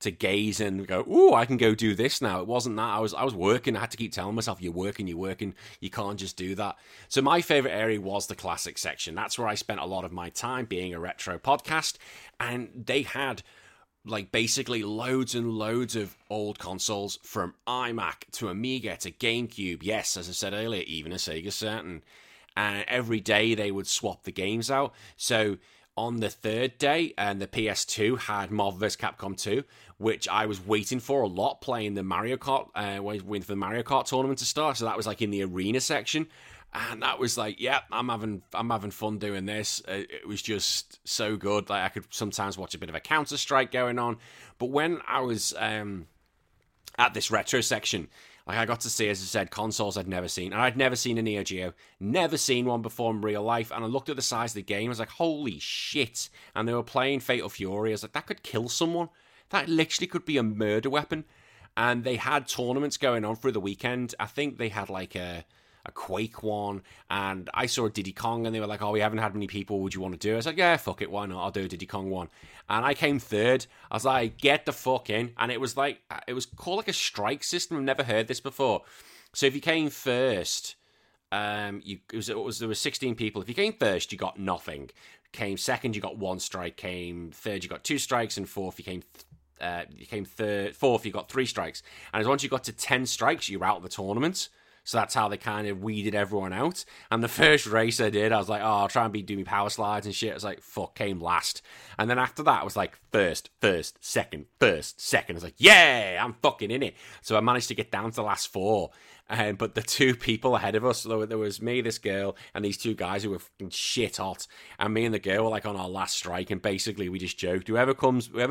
to gaze and go, ooh, I can go do this now. It wasn't that. I was working. I had to keep telling myself, you're working. You can't just do that. So my favourite area was the classic section. That's where I spent a lot of my time, being a retro podcast. And they had, like, basically loads and loads of old consoles, from iMac to Amiga to GameCube. Yes, as I said earlier, even a Sega Saturn. And every day they would swap the games out. So on the third day, and the PS2 had Marvel vs. Capcom 2, which I was waiting for a lot, playing the Mario Kart, waiting for the Mario Kart tournament to start. So that was, like, in the arena section, and that was like, yeah, I'm having fun doing this. It was just so good. Like, I could sometimes watch a bit of a Counter-Strike going on, but when I was at this retro section, like, I got to see, as I said, consoles I'd never seen. And I'd never seen a Neo Geo. Never seen one before in real life. And I looked at the size of the game. I was like, holy shit. And they were playing Fatal Fury. I was like, that could kill someone. That literally could be a murder weapon. And they had tournaments going on through the weekend. I think they had, like, a Quake one. And I saw Diddy Kong. And they were like, we haven't had many people. Would you want to do it? I was like, yeah, fuck it. Why not? I'll do a Diddy Kong one. And I came third. I was like, get the fuck in. And it was like, it was called, like, a strike system. I've never heard this before. So if you came first, there were 16 people. If you came first, you got nothing. Came second, you got 1 strike. Came third, you got 2 strikes. And fourth, you got 3 strikes. And once you got to 10 strikes, you were out of the tournament. So that's how they kind of weeded everyone out. And the first race I did, I was like, I'll try and do me power slides and shit. I was like, fuck, came last. And then after that, I was like, first, second. I was like, yeah, I'm fucking in it. So I managed to get down to the last 4. But the 2 people ahead of us, there was me, this girl, and these 2 guys who were fucking shit hot. And me and the girl were, like, on our last strike. And basically, we just joked, whoever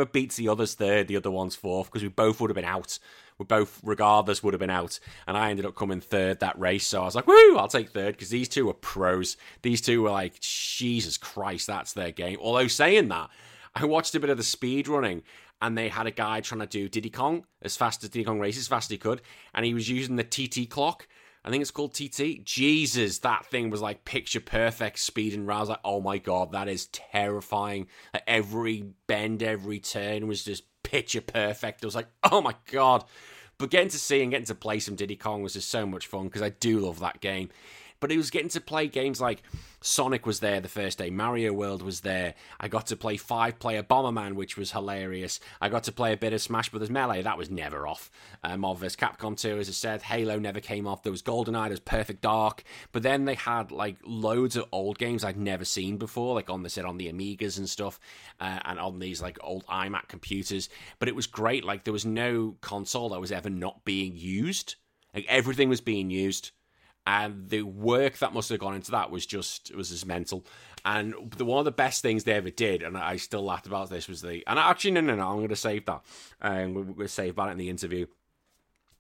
beats the other's third, the other one's fourth, because we both would have been out. We both, regardless, would have been out. And I ended up coming third that race. So I was like, woo, I'll take third, because these 2 were pros. These 2 were like, Jesus Christ, that's their game. Although, saying that, I watched a bit of the speed running, and they had a guy trying to do Diddy Kong as fast as Diddy Kong Race, as fast as he could. And he was using the TT clock. I think it's called TT. Jesus, that thing was like picture perfect speed and rounds. Like, oh my God, that is terrifying. Like, every bend, every turn was just picture perfect. I was like, oh my God. But getting to see and getting to play some Diddy Kong was just so much fun, because I do love that game. But it was getting to play games like Sonic was there the first day, Mario World was there. I got to play 5-player Bomberman, which was hilarious. I got to play a bit of Smash Brothers Melee. That was never off. Marvel vs. Capcom 2, as I said, Halo never came off. There was GoldenEye, there was Perfect Dark. But then they had, like, loads of old games I'd never seen before, like on the Amigas and stuff, and on these, like, old iMac computers. But it was great. Like, there was no console that was ever not being used. Like, everything was being used. And the work that must have gone into that was just mental. And one of the best things they ever did, and I still laughed about this, was I'm going to save that. We'll save about it in the interview.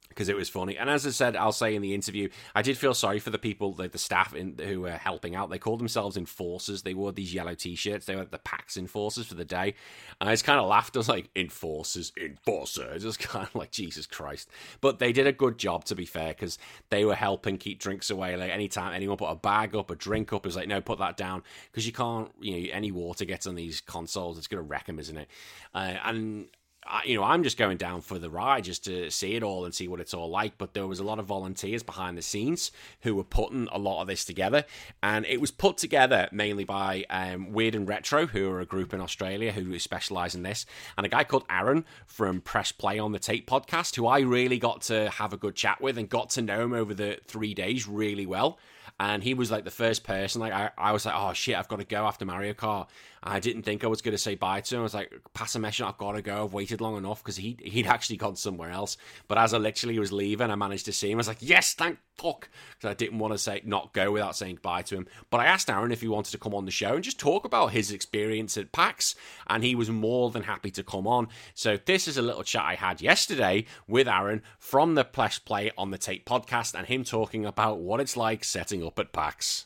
because it was funny. And as I said, I'll say in the interview, I did feel sorry for the people, the staff who were helping out. They called themselves enforcers. They wore these yellow T-shirts. They were the PAX enforcers for the day. And I just kind of laughed. I was like, enforcers. It was kind of like, Jesus Christ. But they did a good job, to be fair, because they were helping keep drinks away. Like, anytime anyone put a bag up, a drink up, it was like, no, put that down, because you can't, any water gets on these consoles. It's going to wreck them, isn't it? I'm just going down for the ride just to see it all and see what it's all like. But there was a lot of volunteers behind the scenes who were putting a lot of this together. And it was put together mainly by Weird and Retro, who are a group in Australia who specialise in this. And a guy called Aaron from Press Play on the Tape podcast, who I really got to have a good chat with and got to know him over the 3 days really well. And he was like the first person. Like I was like, oh shit, I've got to go after Mario Kart. I didn't think I was going to say bye to him. I was like, pass a message, I've got to go. I've waited long enough, because he'd actually gone somewhere else. But as I literally was leaving, I managed to see him. I was like, yes, thank fuck, because I didn't want to say not go without saying bye to him. But I asked Aaron if he wanted to come on the show and just talk about his experience at PAX, and he was more than happy to come on. So this is a little chat I had yesterday with Aaron from the Press Play on the Tape podcast, and him talking about what it's like setting up at PAX.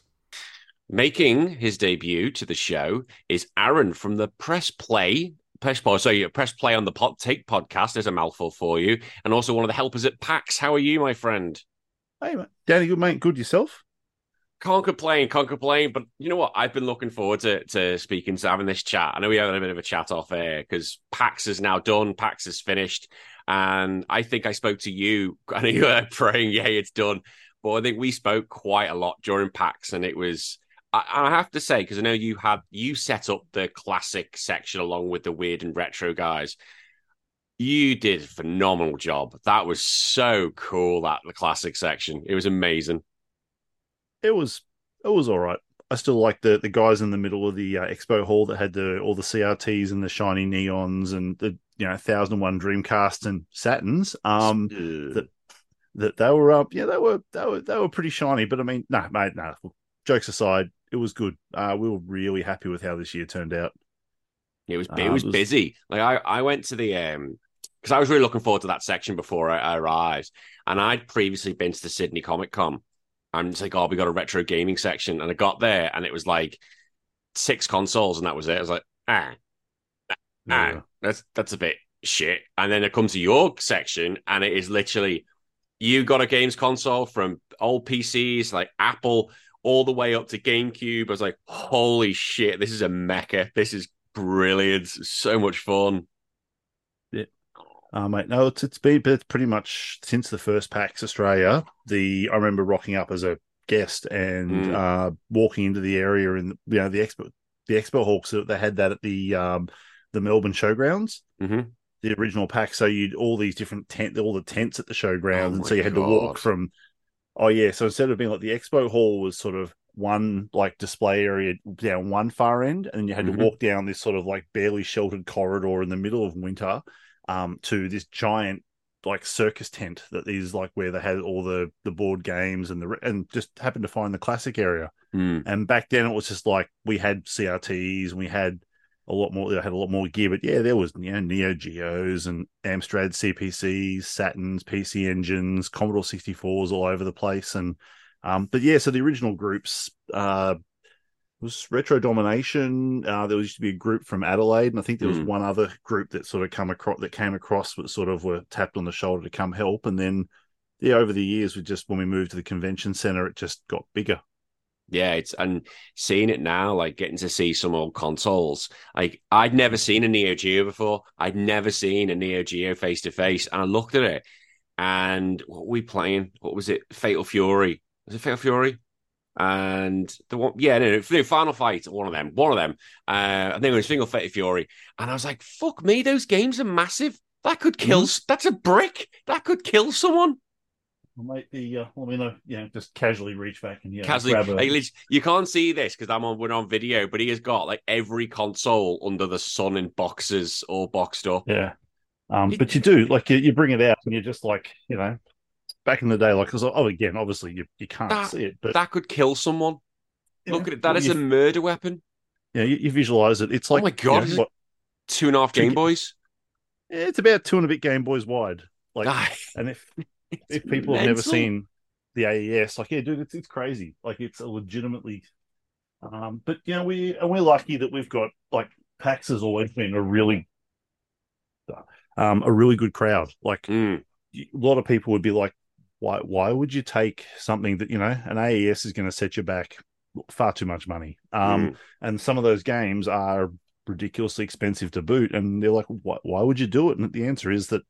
Making his debut to the show is Aaron from the Press Play on the Tape podcast. There's a mouthful for you, and also one of the helpers at PAX. How are you, my friend? Hey, man. Danny, good, mate. Good yourself? Can't complain. But you know what? I've been looking forward to speaking, to having this chat. I know we had a bit of a chat off air because PAX is now done. PAX is finished. And I think I spoke to you, and you were praying, yay, it's done. But I think we spoke quite a lot during PAX, and it was... I have to say, because I know you set up the classic section along with the Weird and Retro guys. You did a phenomenal job. That was so cool, that the classic section. It was amazing. It was all right. I still like the guys in the middle of the expo hall that had all the CRTs and the shiny neons and the 1001 Dreamcasts and Saturns. That they were up. Yeah, they were pretty shiny. But I mean, nah. Jokes aside, it was good. We were really happy with how this year turned out. It was busy. Like I went to the because I was really looking forward to that section before I arrived. And I'd previously been to the Sydney Comic Con. I'm just like, oh, we got a retro gaming section. And I got there, and it was like 6 consoles, and that was it. I was like, that's a bit shit. And then I come to your section, and it is literally, you got a games console from old PCs, like Apple, all the way up to GameCube. I was like, holy shit, this is a mecca. This is brilliant. So much fun. Yeah. Mate, no, it's been pretty much since the first PAX Australia. I remember rocking up as a guest and walking into the area in the expo hall. So they had that at the Melbourne Showgrounds, the original PAX. So you'd all these different tents at the showgrounds, and so you had to walk from. Oh yeah, so instead of being like the expo hall was sort of one like display area down one far end, and you had to walk down this sort of like barely sheltered corridor in the middle of winter to this giant like circus tent that is like where they had all the board games and just happened to find the classic area. And back then it was just like we had CRTs and we had a lot more gear, but yeah, there was Neo Geos and Amstrad CPCs, Saturns, PC Engines, Commodore 64s all over the place, and but yeah, so the original groups was Retro Domination. There used to be a group from Adelaide, and I think there was one other group that sort of came across, but sort of were tapped on the shoulder to come help, and then yeah, over the years when we moved to the convention center, it just got bigger. Yeah, and seeing it now, like getting to see some old consoles. Like I'd never seen a Neo Geo before. I'd never seen a Neo Geo face to face, and I looked at it, and what were we playing? What was it? Fatal Fury. Was it Fatal Fury? And the one, Final Fight. One of them. I think it was Fatal Fury. And I was like, "Fuck me, those games are massive. That could kill. That's a brick. That could kill someone." Make the let me know. Yeah, just casually reach back and you can't see this because we're on video, but he has got like every console under the sun in boxes, all boxed up. Yeah, but you do like you bring it out and you're just like back in the day, like because obviously you can't see it, but that could kill someone. Yeah. Look at it. That is a murder weapon. Yeah, you visualize it. It's like, oh my god, is it 2.5 Game Boys? Yeah, it's about 2 and a bit Game Boys wide. Like and if. If people have never seen the AES, like, yeah, dude, it's crazy. Like, it's a legitimately... but, you know, we're lucky that we've got, like, PAX has always been a really good crowd. Like, a lot of people would be like, why would you take something that, you know, an AES is going to set you back far too much money? And some of those games are ridiculously expensive to boot, and they're like, why would you do it? And the answer is that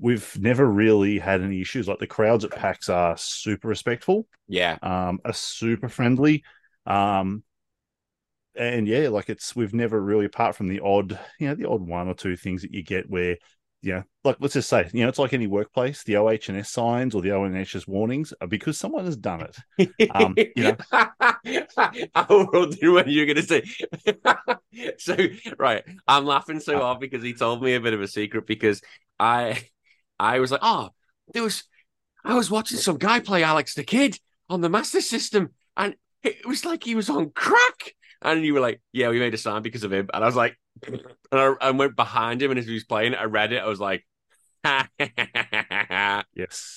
we've never really had any issues. Like, the crowds at PAX are super respectful. Yeah. Are super friendly. And yeah, like, we've never really, apart from the odd one or two things that you get where, yeah, like, let's just say, you know, it's like any workplace, the OH&S signs or the ONHS warnings are because someone has done it. I will do what you're going to say. So, right, I'm laughing so hard because he told me a bit of a secret, because I was like, I was watching some guy play Alex the Kid on the Master System, and it was like he was on crack. And you were like, yeah, we made a sign because of him. And I was like, and I went behind him, and as he was playing, I read it. I was like, yes,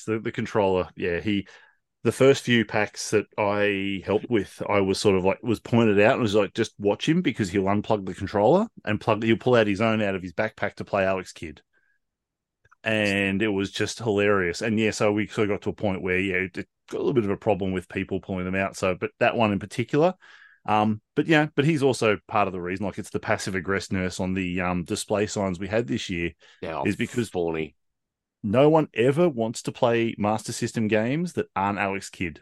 the controller. Yeah, the first few packs that I helped with, I was sort of like, was pointed out and was like, just watch him, because he'll unplug the controller and he'll pull out his own out of his backpack to play Alex Kidd. And it was just hilarious. And yeah, so we sort of got to a point where, yeah, it got a little bit of a problem with people pulling them out. So, but that one in particular, but he's also part of the reason. Like, it's the passive aggressiveness on the display signs we had this year, is because funny. No one ever wants to play Master System games that aren't Alex Kidd.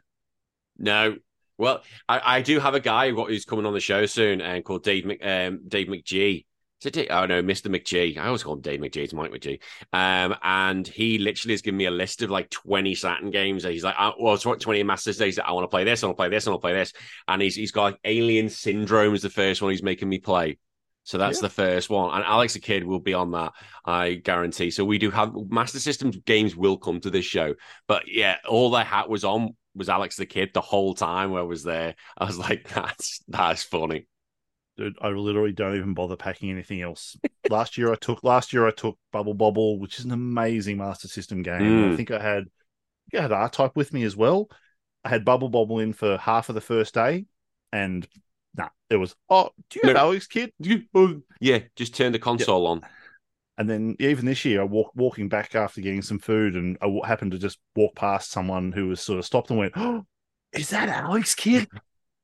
No, well, I do have a guy who's coming on the show soon, and called Dave McGee. Mr. McGee. I always call him Dave McGee. It's Mike McGee. And he literally has given me a list of like 20 Saturn games. He's like, it's what 20 Masters days. I want to play this. I want to play this. I want to play this. And he's got like Alien Syndrome is the first one he's making me play. So that's the first one. And Alex the Kid will be on that, I guarantee. So we do have Master System games will come to this show. But yeah, all their hat was on was Alex the Kid the whole time I was there. I was like, that's funny. Dude, I literally don't even bother packing anything else. Last year I took Bubble Bobble, which is an amazing Master System game. I think I had R-Type with me as well. I had Bubble Bobble in for half of the first day, and it was, do you have Alex Kidd? Yeah, just turn the console on. And then even this year, I walking back after getting some food, and I happened to just walk past someone who was sort of stopped and went, is that Alex Kidd?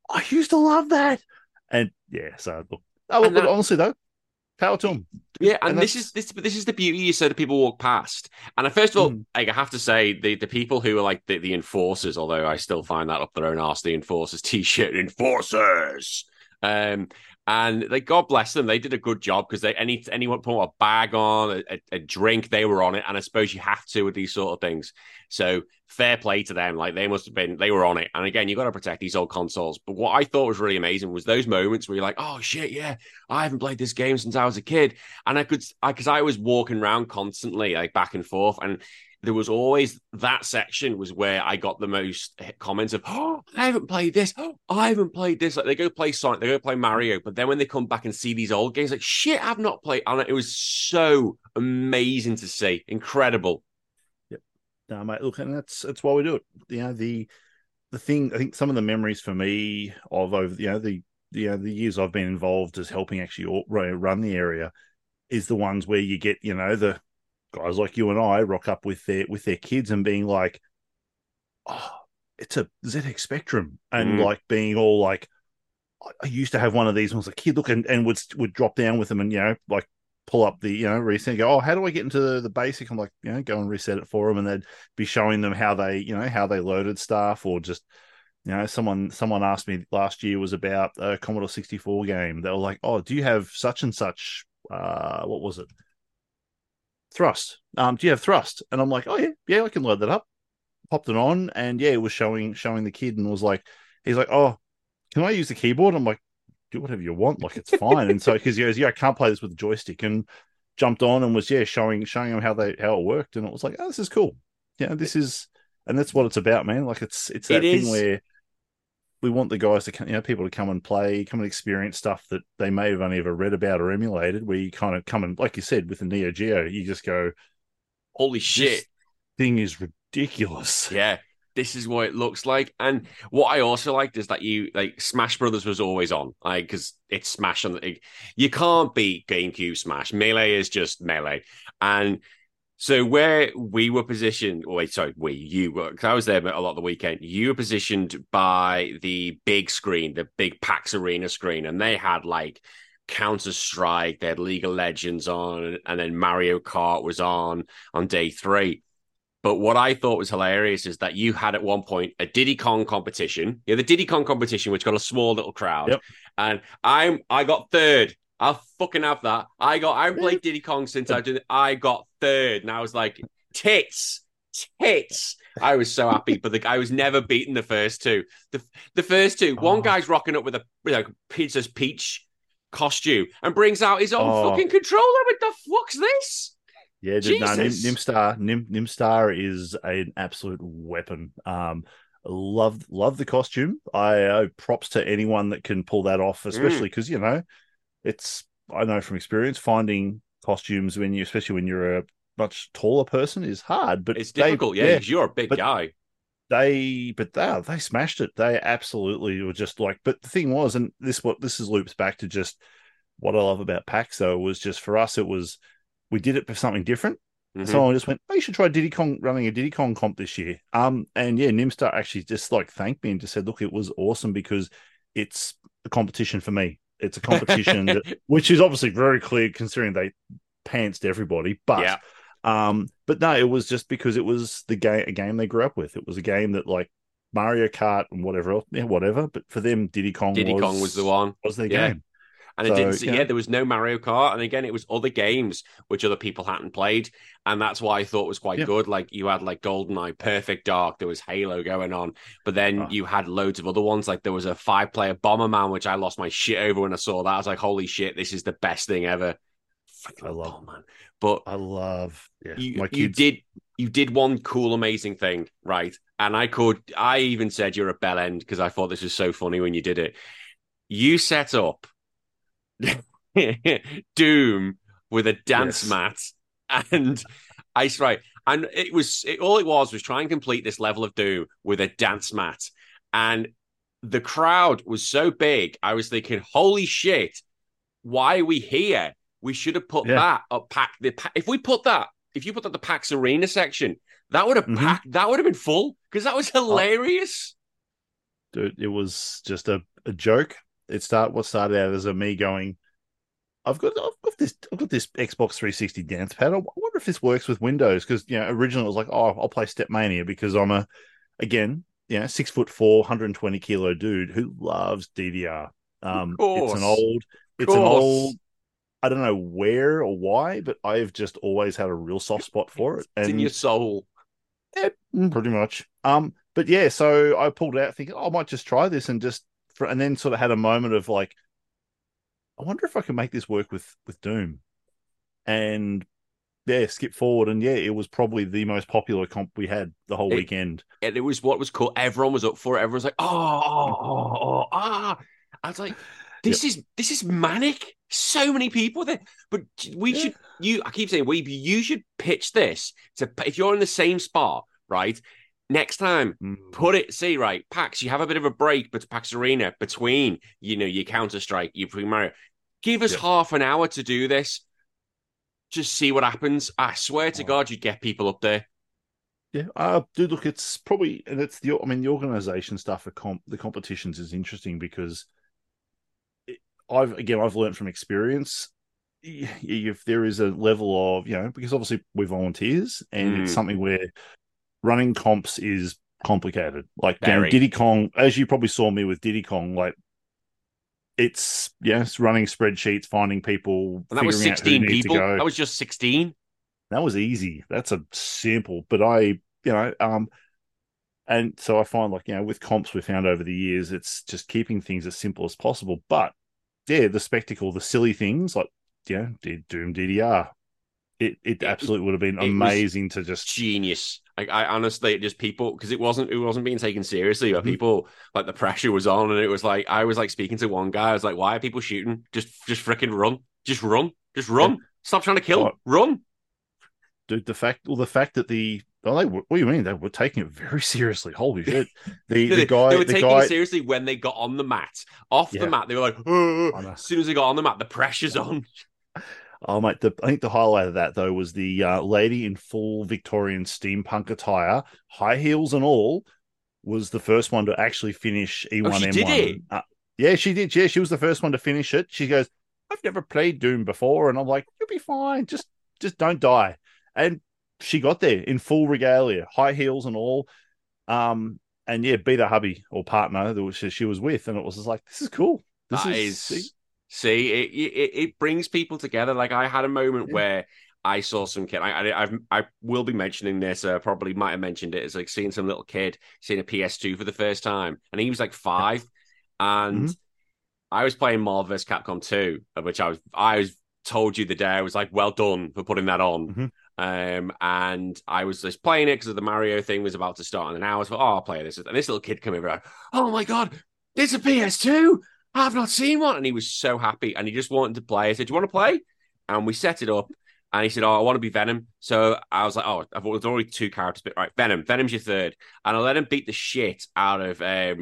I used to love that. And yeah, so look. But honestly though, power to them. Yeah, and this is the beauty. You said people walk past, and I, first of all, like, I have to say the people who are like the enforcers, although I still find that up their own arse, the enforcers t-shirt, enforcers. And like, God bless them, they did a good job, because they anyone put a bag on a drink, they were on it, and I suppose you have to with these sort of things. So fair play to them, like they were on it. And again, you got to protect these old consoles. But what I thought was really amazing was those moments where you're like, oh shit, yeah, I haven't played this game since I was a kid, and because I was walking around constantly, like back and forth, and there was always that section was where I got the most comments of, I haven't played this. I haven't played this. Like, they go play Sonic, they go play Mario. But then when they come back and see these old games, like, shit, I've not played. And it was so amazing to see. Incredible. Yep. No, mate, look, and that's why we do it. You know, the thing, I think some of the memories for me of over, you know, the years I've been involved as helping actually run the area is the ones where you get, you know, the guys like you and I rock up with their kids and being like, it's a ZX Spectrum. And like being all like, I used to have one of these when I was a kid. Look, and would drop down with them and, you know, like pull up the, you know, reset and go, how do I get into the basic? I'm like, you know, go and reset it for them. And they'd be showing them how they loaded stuff, or just, you know, someone asked me last year was about a Commodore 64 game. They were like, do you have such and such? What was it? Thrust. Do you have Thrust? And I'm like, yeah, I can load that up. Popped it on, and yeah, it was showing the kid, and was like, he's like, can I use the keyboard? I'm like, do whatever you want, like, it's fine. And so because he goes, I can't play this with the joystick, and jumped on and was showing him how it worked, and it was like, this is cool. Yeah, this is, and that's what it's about, man. Like it's that thing where we want the guys to, you know, people to come and play, come and experience stuff that they may have only ever read about or emulated, where you kind of come and, like you said, with the Neo Geo, you just go, holy shit, thing is ridiculous. Yeah, this is what it looks like. And what I also liked is that you, like, Smash Brothers was always on, like, because it's Smash on the, you can't beat GameCube Smash. Melee is just Melee. And so where we were positioned, you were, because I was there a lot of the weekend, you were positioned by the big screen, the big PAX Arena screen, and they had, like, Counter-Strike, they had League of Legends on, and then Mario Kart was on day 3. But what I thought was hilarious is that you had at one point a Diddy Kong competition. Yeah, the Diddy Kong competition, which got a small little crowd. Yep. And I got third. I'll fucking have that. I haven't played Diddy Kong since I've done it. I got third. And I was like, tits. I was so happy, but I was never beaten the first two. The first two, one guy's rocking up with a, like, Princess Peach costume and brings out his own fucking controller. What the fuck's this? Yeah, Nimstar is an absolute weapon. Love the costume. I owe props to anyone that can pull that off, especially because, you know, it's, I know from experience, finding costumes especially when you're a much taller person is hard. But it's difficult, because you're a big guy. They smashed it. They absolutely were just like, but the thing was, and this loops back to just what I love about PAX, though, was just for us, it was, we did it for something different. Mm-hmm. So I just went, you should try Diddy Kong, running a Diddy Kong comp this year. Nimstar actually just, like, thanked me and just said, look, it was awesome because it's a competition for me. It's a competition, which is obviously very clear considering they pantsed everybody. But it was just because it was a game they grew up with. It was a game that, like, Mario Kart and whatever else, But for them, Diddy Kong was the one. Was their game. And so, it didn't. Yeah, there was no Mario Kart, and again, it was other games which other people hadn't played, and that's why I thought it was quite good. Like, you had, like, GoldenEye, Perfect Dark, there was Halo going on, but then you had loads of other ones. Like, there was a 5-player Bomberman, which I lost my shit over when I saw that. I was like, "Holy shit, this is the best thing ever!" I love Bomberman, but I love my kids. You did one cool, amazing thing, right? And I even said you're a bell end because I thought this was so funny when you did it. You set up Doom with a dance mat and ice, right? And it was try and complete this level of Doom with a dance mat, and the crowd was so big I was thinking, holy shit, why are we here? We should have put that up. If you put that the PAX Arena section, that would have that would have been full, because that was hilarious. Dude, it was just a joke. What started out as me going, I've got this Xbox 360 dance pad. I wonder if this works with Windows, because, you know, originally it was like, I'll play Stepmania because I'm 6'4", 120 kilo dude who loves DDR. It's an old. I don't know where or why, but I've just always had a real soft spot for it. It's in your soul, pretty much. But yeah, so I pulled out thinking, I might just try this and just. And then sort of had a moment of like, I wonder if I can make this work with Doom. And skip forward. And it was probably the most popular comp we had the whole weekend. And it was what was cool. Everyone was up for it. Everyone was like, I was like, this is manic. So many people there. But we should, I keep saying, you should pitch this to, if you're in the same spot, right? Next time, put it, PAX, you have a bit of a break, but PAX Arena between, you know, your Counter-Strike, your pre-Mario. Give us half an hour to do this. Just see what happens. I swear to God, you'd get people up there. Yeah, dude, look, it's probably, and it's the organisation stuff for the competitions is interesting because I've learned from experience. If there is a level of, you know, because obviously we're volunteers and it's something where running comps is complicated. Like, Diddy Kong, as you probably saw me with Diddy Kong, like, it's, it's running spreadsheets, finding people. And that was 16 people. That was just 16. That was easy. That's a simple, but and so I find, like, you know, with comps we found over the years, it's just keeping things as simple as possible. But the spectacle, the silly things, like, Doom DDR. It absolutely would have been amazing to just genius. I honestly, just people, because it wasn't being taken seriously. But people, like, the pressure was on, and it was like, I was like speaking to one guy. I was like, why are people shooting? Just freaking run! Just run! Stop trying to kill! Run! Dude, the fact that the Oh, they were, what do you mean? They were taking it very seriously. Holy shit. They were taking it seriously when they got on the mat. Off the mat, they were like, as soon as they got on the mat, the pressure's on. Oh, mate, I think the highlight of that, though, was the lady in full Victorian steampunk attire, high heels and all, was the first one to actually finish E1M1. Oh, she did it? Yeah, she did. Yeah, she was the first one to finish it. She goes, I've never played Doom before. And I'm like, you'll be fine. Just don't die. And she got there in full regalia, high heels and all. And yeah, beat her hubby or partner that she was with. And it was just like, this is cool. It brings people together. Like I had a moment where I saw some kid. I will be mentioning this. Probably might have mentioned it. It's like seeing some little kid, seeing a PS2 for the first time. And he was like 5. And I was playing Marvel vs. Capcom 2, which I was told you the day. I was like, well done for putting that on. Mm-hmm. And I was just playing it because the Mario thing was about to start, and I was like, oh, I'll play this. And this little kid came over, like, oh my God, it's a PS2. I've not seen one. And he was so happy, and he just wanted to play. I said, do you want to play? And we set it up, and he said, oh, I want to be Venom. So I was like, oh, I've already 2 characters, but right, Venom's your 3rd. And I let him beat the shit out of, I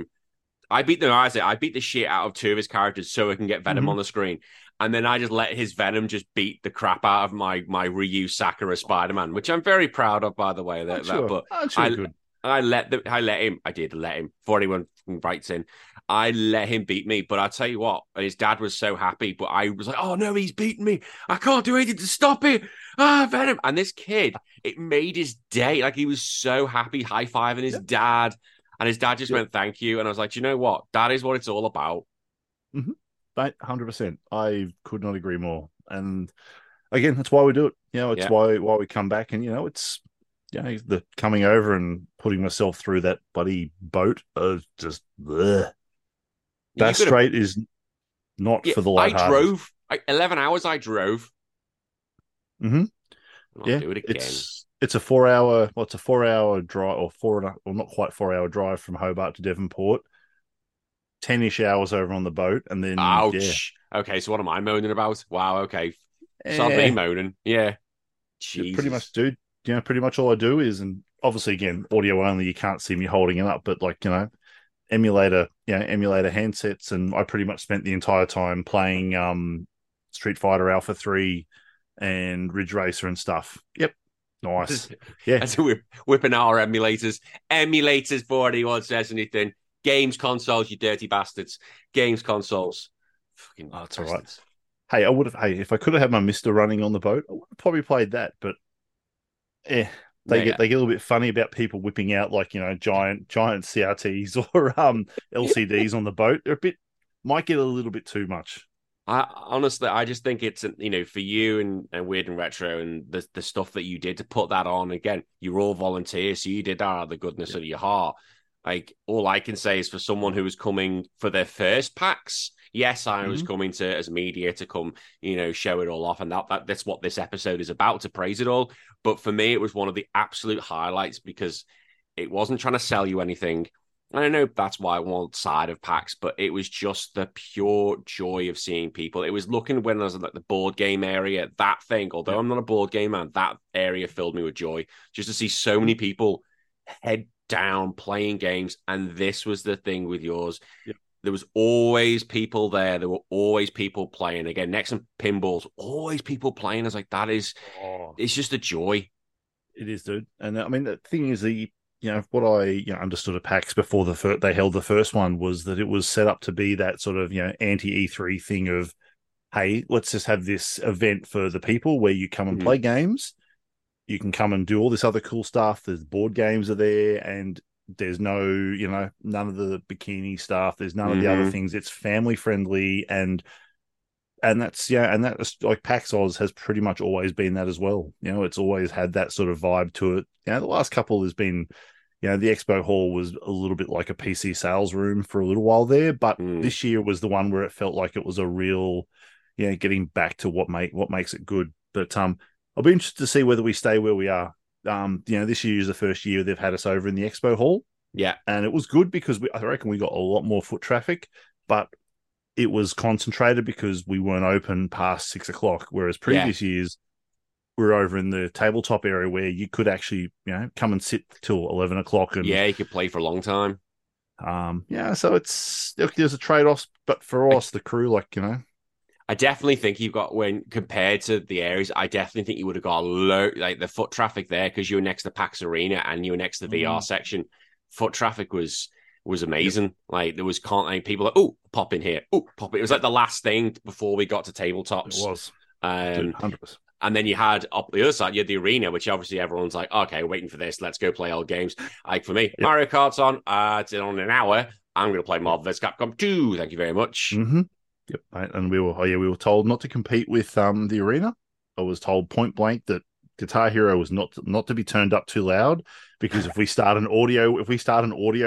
beat the shit out of 2 of his characters so I can get Venom on the screen. And then I just let his Venom just beat the crap out of my Ryu Sakura Spider-Man, which I'm very proud of, by the way. I let him, before anyone writes in, I let him beat me. But I'll tell you what, his dad was so happy, but I was like, oh no, he's beating me. I can't do anything to stop it. Ah, Venom. And this kid, it made his day. Like he was so happy, high-fiving his dad. And his dad just went, thank you. And I was like, do you know what? That is what it's all about. Mm-hmm. 100%. I could not agree more. And again, that's why we do it. You know, it's why we come back. And, you know, it's the coming over and putting myself through that bloody boat of just bleh. Bass Strait is not for the light. I drove 11 hours. Mm-hmm. I'll do it again. It's a 4-hour. Well, it's a 4-hour drive, or not quite 4-hour drive from Hobart to Devonport. 10-ish hours over on the boat, and then ouch. Yeah. Okay, so what am I moaning about? Wow. Okay, stop me moaning. Yeah, Jesus. Pretty much, dude. You know, pretty much all I do is, and obviously, again, audio only. You can't see me holding it up, but like emulator handsets, and I pretty much spent the entire time playing Street Fighter Alpha 3 and Ridge Racer and stuff. Yep. Nice. Yeah. So we're whipping out our emulators. Emulators for anyone says anything. Games consoles, you dirty bastards. Games consoles. Fucking that's all right. Hey, I would have. Hey, if I could have had my Mister running on the boat, I would have probably played that. But they get a little bit funny about people whipping out like giant CRTs or LCDs on the boat. They're might get a little bit too much. I just think it's, for you and Weird and Retro and the stuff that you did to put that on. Again, you're all volunteers, so you did that out of the goodness of your heart. Like, all I can say is for someone who was coming for their first PAX, yes, I was coming to as media to come, show it all off. And that's what this episode is about, to praise it all. But for me, it was one of the absolute highlights because it wasn't trying to sell you anything. I don't know if that's why I want side of PAX, but it was just the pure joy of seeing people. It was looking when I was at the board game area, that thing, although I'm not a board game man, that area filled me with joy just to see so many people head down playing games. And this was the thing with yours. Yep. There was always people there. There were always people playing. Again, next to pinballs, always people playing. I was like, it's just a joy. It is, dude. And I mean, the thing is what I understood at PAX before they held the first one was that it was set up to be that sort of anti-E3 thing of, hey, let's just have this event for the people where you come and play games. You can come and do all this other cool stuff. There's board games are there, and there's no none of the bikini stuff. There's none of the other things. It's family friendly, and that's and that's like PAX Oz has pretty much always been that as well. It's always had that sort of vibe to it. The last couple has been, the expo hall was a little bit like a PC sales room for a little while there, but this year was the one where it felt like it was a real, getting back to what makes it good. But I'll be interested to see whether we stay where we are. This year is the first year they've had us over in the expo hall. Yeah, and it was good because I reckon we got a lot more foot traffic, but it was concentrated because we weren't open past 6 o'clock, whereas previous years we were over in the tabletop area where you could actually, you know, come and sit till 11 o'clock. And yeah, you could play for a long time. Yeah, so it's, there's a trade-off, but for us, the crew, like, you know. I definitely think you've got, when compared to the areas, I definitely think you would have got a low, like the foot traffic there, because you were next to PAX Arena and you were next to the VR section. Foot traffic was amazing. Yep. Like there was constantly people like, oh, pop in here. Oh, pop in. It was like the last thing before we got to tabletops. It was. Dude, 100%. And then you had up the other side, you had the arena, which obviously everyone's like, okay, waiting for this. Let's go play old games. Like for me, yep. Mario Kart's on. It's on in an hour. I'm going to play Marvel vs. Capcom 2. Thank you very much. Mm-hmm. Yep, and we were told not to compete with the arena. I was told point blank that Guitar Hero was not to be turned up too loud, because if we start an audio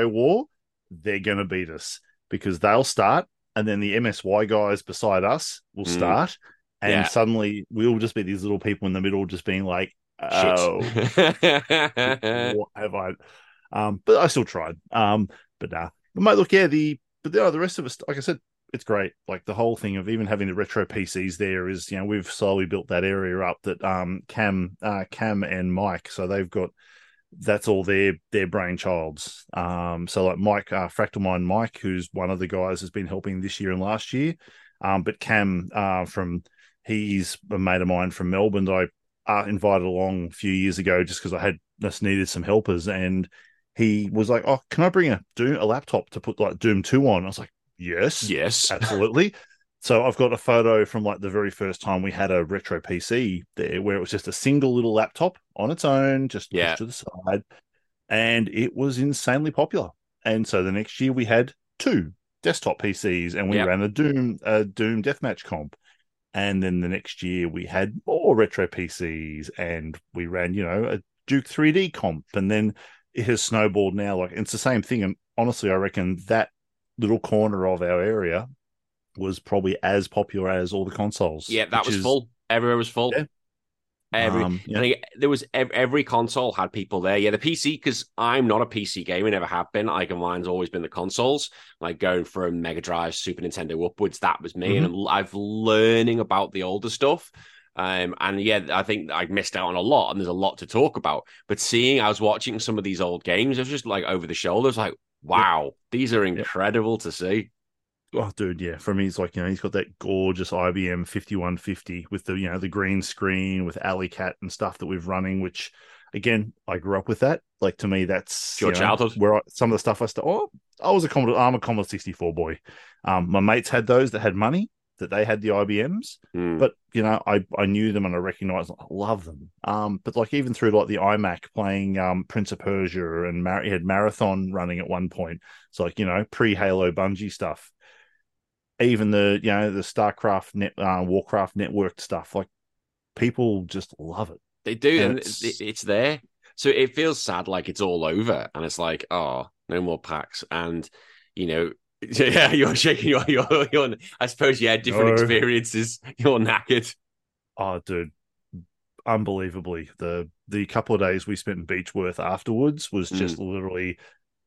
war, they're going to beat us, because they'll start and then the MSY guys beside us will start, and suddenly we'll just be these little people in the middle, just being like, "Oh, what have I?" But I still tried. The rest of us, like I said. It's great. Like the whole thing of even having the retro PCs there is, you know, we've slowly built that area up that Cam and Mike, so they've got, that's all their brainchilds. So like Mike, Fractalmind Mike, who's one of the guys has been helping this year and last year. But Cam, he's a mate of mine from Melbourne that I invited along a few years ago just because I needed some helpers. And he was like, oh, can I bring a laptop to put like Doom 2 on? I was like, Yes, absolutely. So I've got a photo from like the very first time we had a retro PC there, where it was just a single little laptop on its own, just pushed to the side, and it was insanely popular. And so the next year we had two desktop PCs, and we ran a Doom Deathmatch comp. And then the next year we had more retro PCs, and we ran, you know, a Duke 3D comp, and then it has snowballed now. Like it's the same thing, and honestly, I reckon that little corner of our area was probably as popular as all the consoles. Yeah, that was full. Everywhere was full. Yeah. Every console had people there. Yeah, the PC, because I'm not a PC gamer, never have been. Like mine's always been the consoles, like going from Mega Drive, Super Nintendo upwards. That was me, and I've learning about the older stuff. I think I missed out on a lot, and there's a lot to talk about. But I was watching some of these old games, it was just like over the shoulder. It's like, wow, these are incredible to see. Oh, dude, yeah. For me, it's like, you know, he's got that gorgeous IBM 5150 with the, you know, the green screen with Alley Cat and stuff that we've running, which, again, I grew up with that. Like, to me, that's your childhood. Where some of the stuff I was a Commodore. I'm a Commodore 64 boy. My mates had those that had money, that they had the IBMs, but, you know, I knew them and I recognized them. I love them. But like even through like the iMac playing Prince of Persia, and he had Marathon running at one point. It's like, you know, pre-Halo Bungie stuff. Even the, you know, the StarCraft, Warcraft networked stuff. Like people just love it. They do. And it's there. So it feels sad, like it's all over. And it's like, oh, no more packs. And, you know, yeah, you're shaking your I suppose you had different experiences. You're knackered. Oh, dude. Unbelievably. The couple of days we spent in Beechworth afterwards was just literally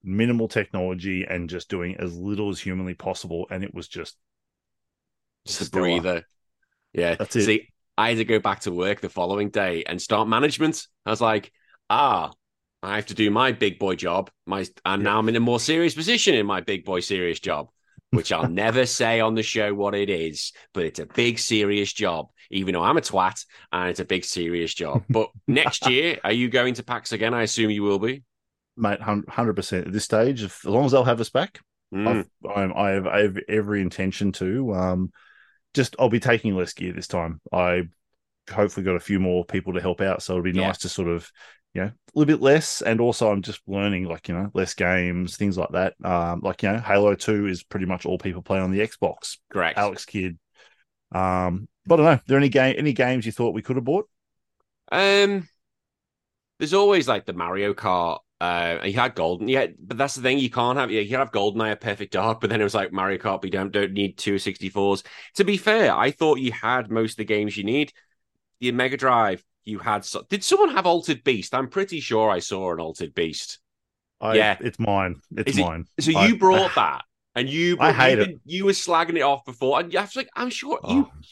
minimal technology and just doing as little as humanly possible. And it was just a breather. Yeah. That's it. See, I had to go back to work the following day and start management. I was like, I have to do my big boy job, and now I'm in a more serious position in my big boy serious job, which I'll never say on the show what it is, but it's a big serious job, even though I'm a twat, and it's a big serious job. But next year, are you going to PAX again? I assume you will be. Mate, 100%. At this stage, as long as they'll have us back, I have every intention to. I'll be taking less gear this time. I hopefully got a few more people to help out, so it'll be nice to sort of... Yeah, a little bit less, and also I'm just learning, like, you know, less games, things like that. Like, you know, Halo 2 is pretty much all people play on the Xbox. Correct. Alex Kidd. But I don't know. Are there any games you thought we could have bought? There's always like the Mario Kart. You had Golden, but that's the thing, you can't have. Yeah, you can have GoldenEye or Perfect Dark, but then it was like Mario Kart. But you don't need two 64s. To be fair, I thought you had most of the games you need. Your Mega Drive. You had. Did someone have Altered Beast? I'm pretty sure I saw an Altered Beast. It's mine. It's mine. So you brought that, and I hate it. You were slagging it off before, and I was like, I'm sure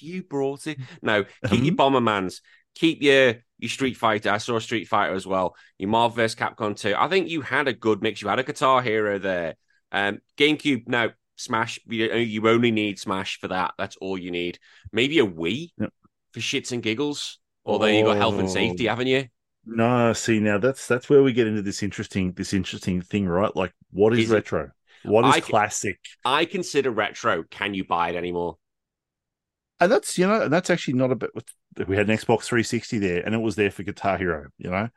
you brought it. No, keep your Bombermans, keep your Street Fighter. I saw Street Fighter as well. Your Marvel vs. Capcom 2. I think you had a good mix. You had a Guitar Hero there. GameCube, no, Smash. You only need Smash for that. That's all you need. Maybe a Wii for shits and giggles. Although you got health and safety, haven't you? No, see, now that's where we get into this interesting thing, right? Like, what is retro? What is classic? I consider retro. Can you buy it anymore? And that's, you know, and that's actually not a bit. We had an Xbox 360 there, and it was there for Guitar Hero. You know,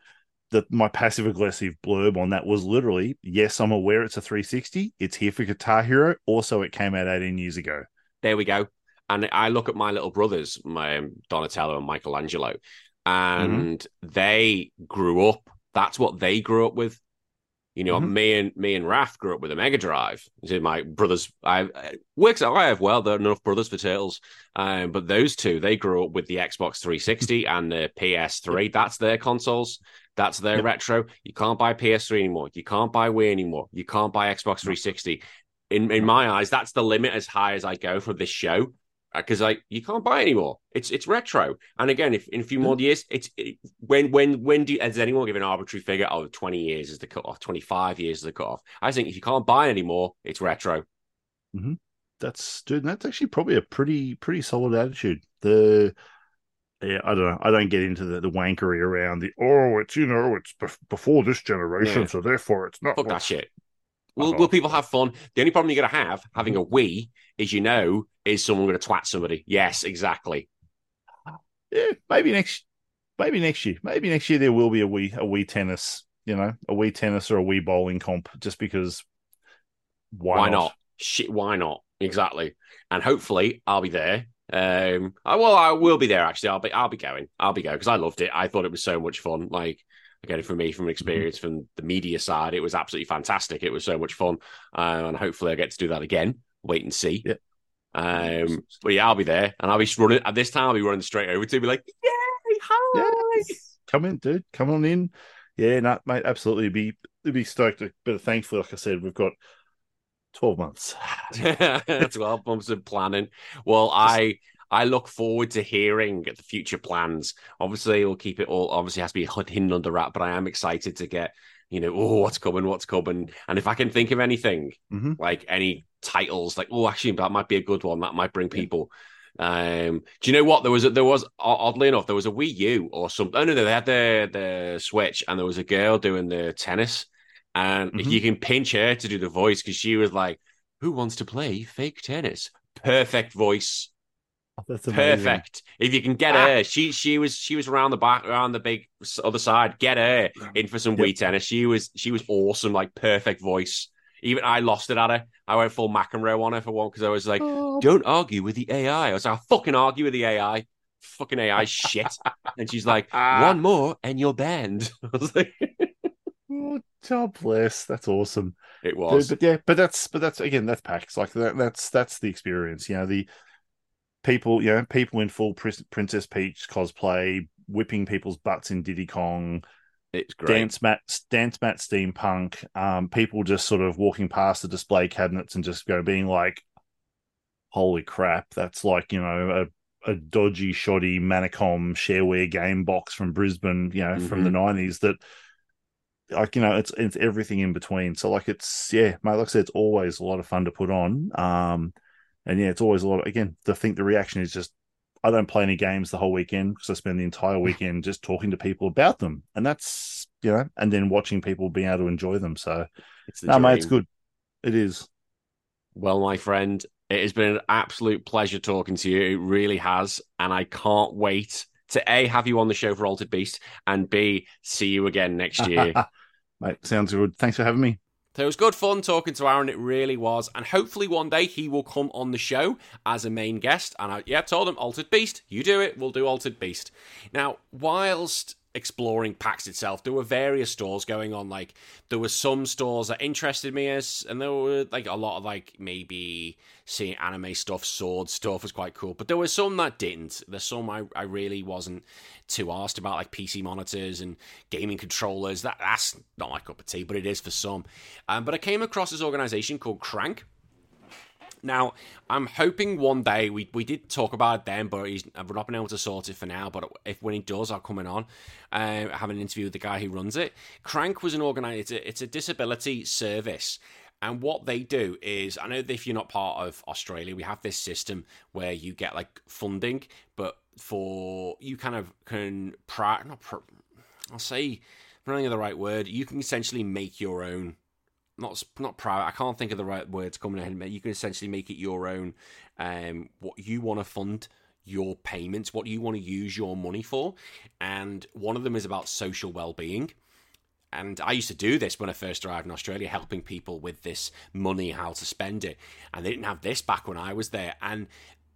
my passive aggressive blurb on that was literally, yes, I'm aware it's a 360. It's here for Guitar Hero. Also, it came out 18 years ago. There we go. And I look at my little brothers, my Donatello and Michelangelo, and they grew up. That's what they grew up with. You know, me and Raph grew up with a Mega Drive. So my brothers, there are enough brothers for Turtles. But those two, they grew up with the Xbox 360 and the PS3. That's their consoles. That's their retro. You can't buy PS3 anymore. You can't buy Wii anymore. You can't buy Xbox 360. In my eyes, that's the limit as high as I go for this show. Because you can't buy it anymore. It's retro. And again, if in a few more years, has anyone given an arbitrary figure? 20 years is the cutoff, 25 years is the cutoff. I think if you can't buy it anymore, it's retro. Mm-hmm. That's actually probably a pretty solid attitude. I don't know. I don't get into the wankery around it's before this generation, so therefore it's not. Fuck that shit. Will people have fun? The only problem you're going to have having a Wii is someone going to twat somebody. Yes, exactly. Yeah, maybe next year. Maybe next year there will be a Wii tennis, a Wii tennis or a Wii bowling comp. Just because, why not? Shit, why not? Exactly. And hopefully, I'll be there. I will be there. Actually, I'll be going because I loved it. I thought it was so much fun. Like. Again, for me, from an experience from the media side, it was absolutely fantastic. It was so much fun. And hopefully I get to do that again. Wait and see. Yeah. But yeah, I'll be there. And I'll be running. At this time, I'll be running straight over to be like, yay, hi. Yes. Come in, dude. Come on in. Yeah, no, mate, absolutely. It'd be stoked. But thankfully, like I said, we've got 12 months. 12 months of planning. Well, I look forward to hearing the future plans. Obviously, we'll keep it all. Obviously, it has to be hidden under wrap, but I am excited to get, what's coming. And if I can think of anything, like any titles, actually, that might be a good one. That might bring people. Do you know what? There was oddly enough, there was a Wii U or something. Oh, no, they had the Switch, and there was a girl doing the tennis. And if you can pinch her to do the voice, because she was like, who wants to play fake tennis? Perfect voice. That's amazing. Perfect. If you can get her, she was around the big other side. Get her in for some Wii tennis. She was awesome, like perfect voice. Even I lost it at her. I went full McEnroe on her for one because I was like, "Don't argue with the AI." I was like, "I'll fucking argue with the AI, fucking AI shit." And she's like, "One more and you're banned." I was like, "Oh, God bless, that's awesome." It was, but that's PAX. Like that's the experience. People in full Princess Peach cosplay, whipping people's butts in Diddy Kong. It's great. Dance mat steampunk. People just sort of walking past the display cabinets and just being like, holy crap, that's like, a dodgy, shoddy Manicom shareware game box from Brisbane, from the 90s that, it's everything in between. So, mate, like I said, it's always a lot of fun to put on. And yeah, it's always a lot of, the reaction is just, I don't play any games the whole weekend because I spend the entire weekend just talking to people about them. And that's, and then watching people being able to enjoy them. So, mate, it's good. It is. Well, my friend, it has been an absolute pleasure talking to you. It really has. And I can't wait to A, have you on the show for Altered Beast, and B, see you again next year. Mate, sounds good. Thanks for having me. So it was good fun talking to Aaron, it really was, and hopefully one day he will come on the show as a main guest, and I told him, Altered Beast, you do it, we'll do Altered Beast. Now, whilst exploring PAX itself, there were various stores going on, there were some stores that interested me, and there were, a lot of, maybe seeing anime stuff, sword stuff was quite cool, but there were some that didn't. There's some I really wasn't too arsed about, PC monitors and gaming controllers. That's not my cup of tea, but it is for some. But I came across this organisation called Crank. Now, I'm hoping one day, we did talk about it then, but I've not been able to sort it for now, but if when he does, I'll come in on, have an interview with the guy who runs it. Crank was an organizer, it's a disability service. And what they do is, I know that if you're not part of Australia, we have this system where you get like funding, but for, you kind of can, I'll say, I'm not thinking of the right word, you can essentially make your own, not private, I can't think of the right words coming ahead, you can essentially make it your own, what you want to fund, your payments, what you want to use your money for. And one of them is about social well-being. And I used to do this when I first arrived in Australia, helping people with this money, how to spend it. And they didn't have this back when I was there. And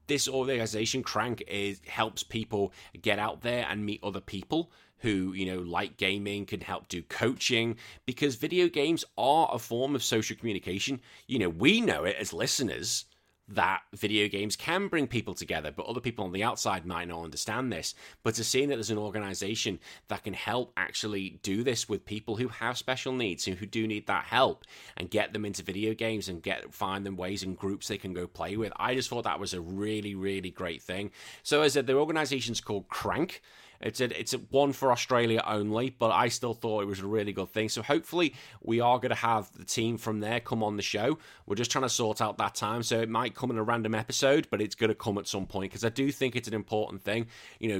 this organisation, Crank, helps people get out there and meet other people who, you know, like gaming, can help do coaching, because video games are a form of social communication. You know, we know it as listeners that video games can bring people together, but other people on the outside might not understand this. But to seeing that there's an organisation that can help actually do this with people who have special needs and who do need that help, and get them into video games and find them ways and groups they can go play with, I just thought that was a really, really great thing. So as I said, the organisation's called Crank. It's one for Australia only, but I still thought it was a really good thing. So hopefully we are going to have the team from there come on the show. We're just trying to sort out that time, so it might come in a random episode, but it's going to come at some point, because I do think it's an important thing. You know,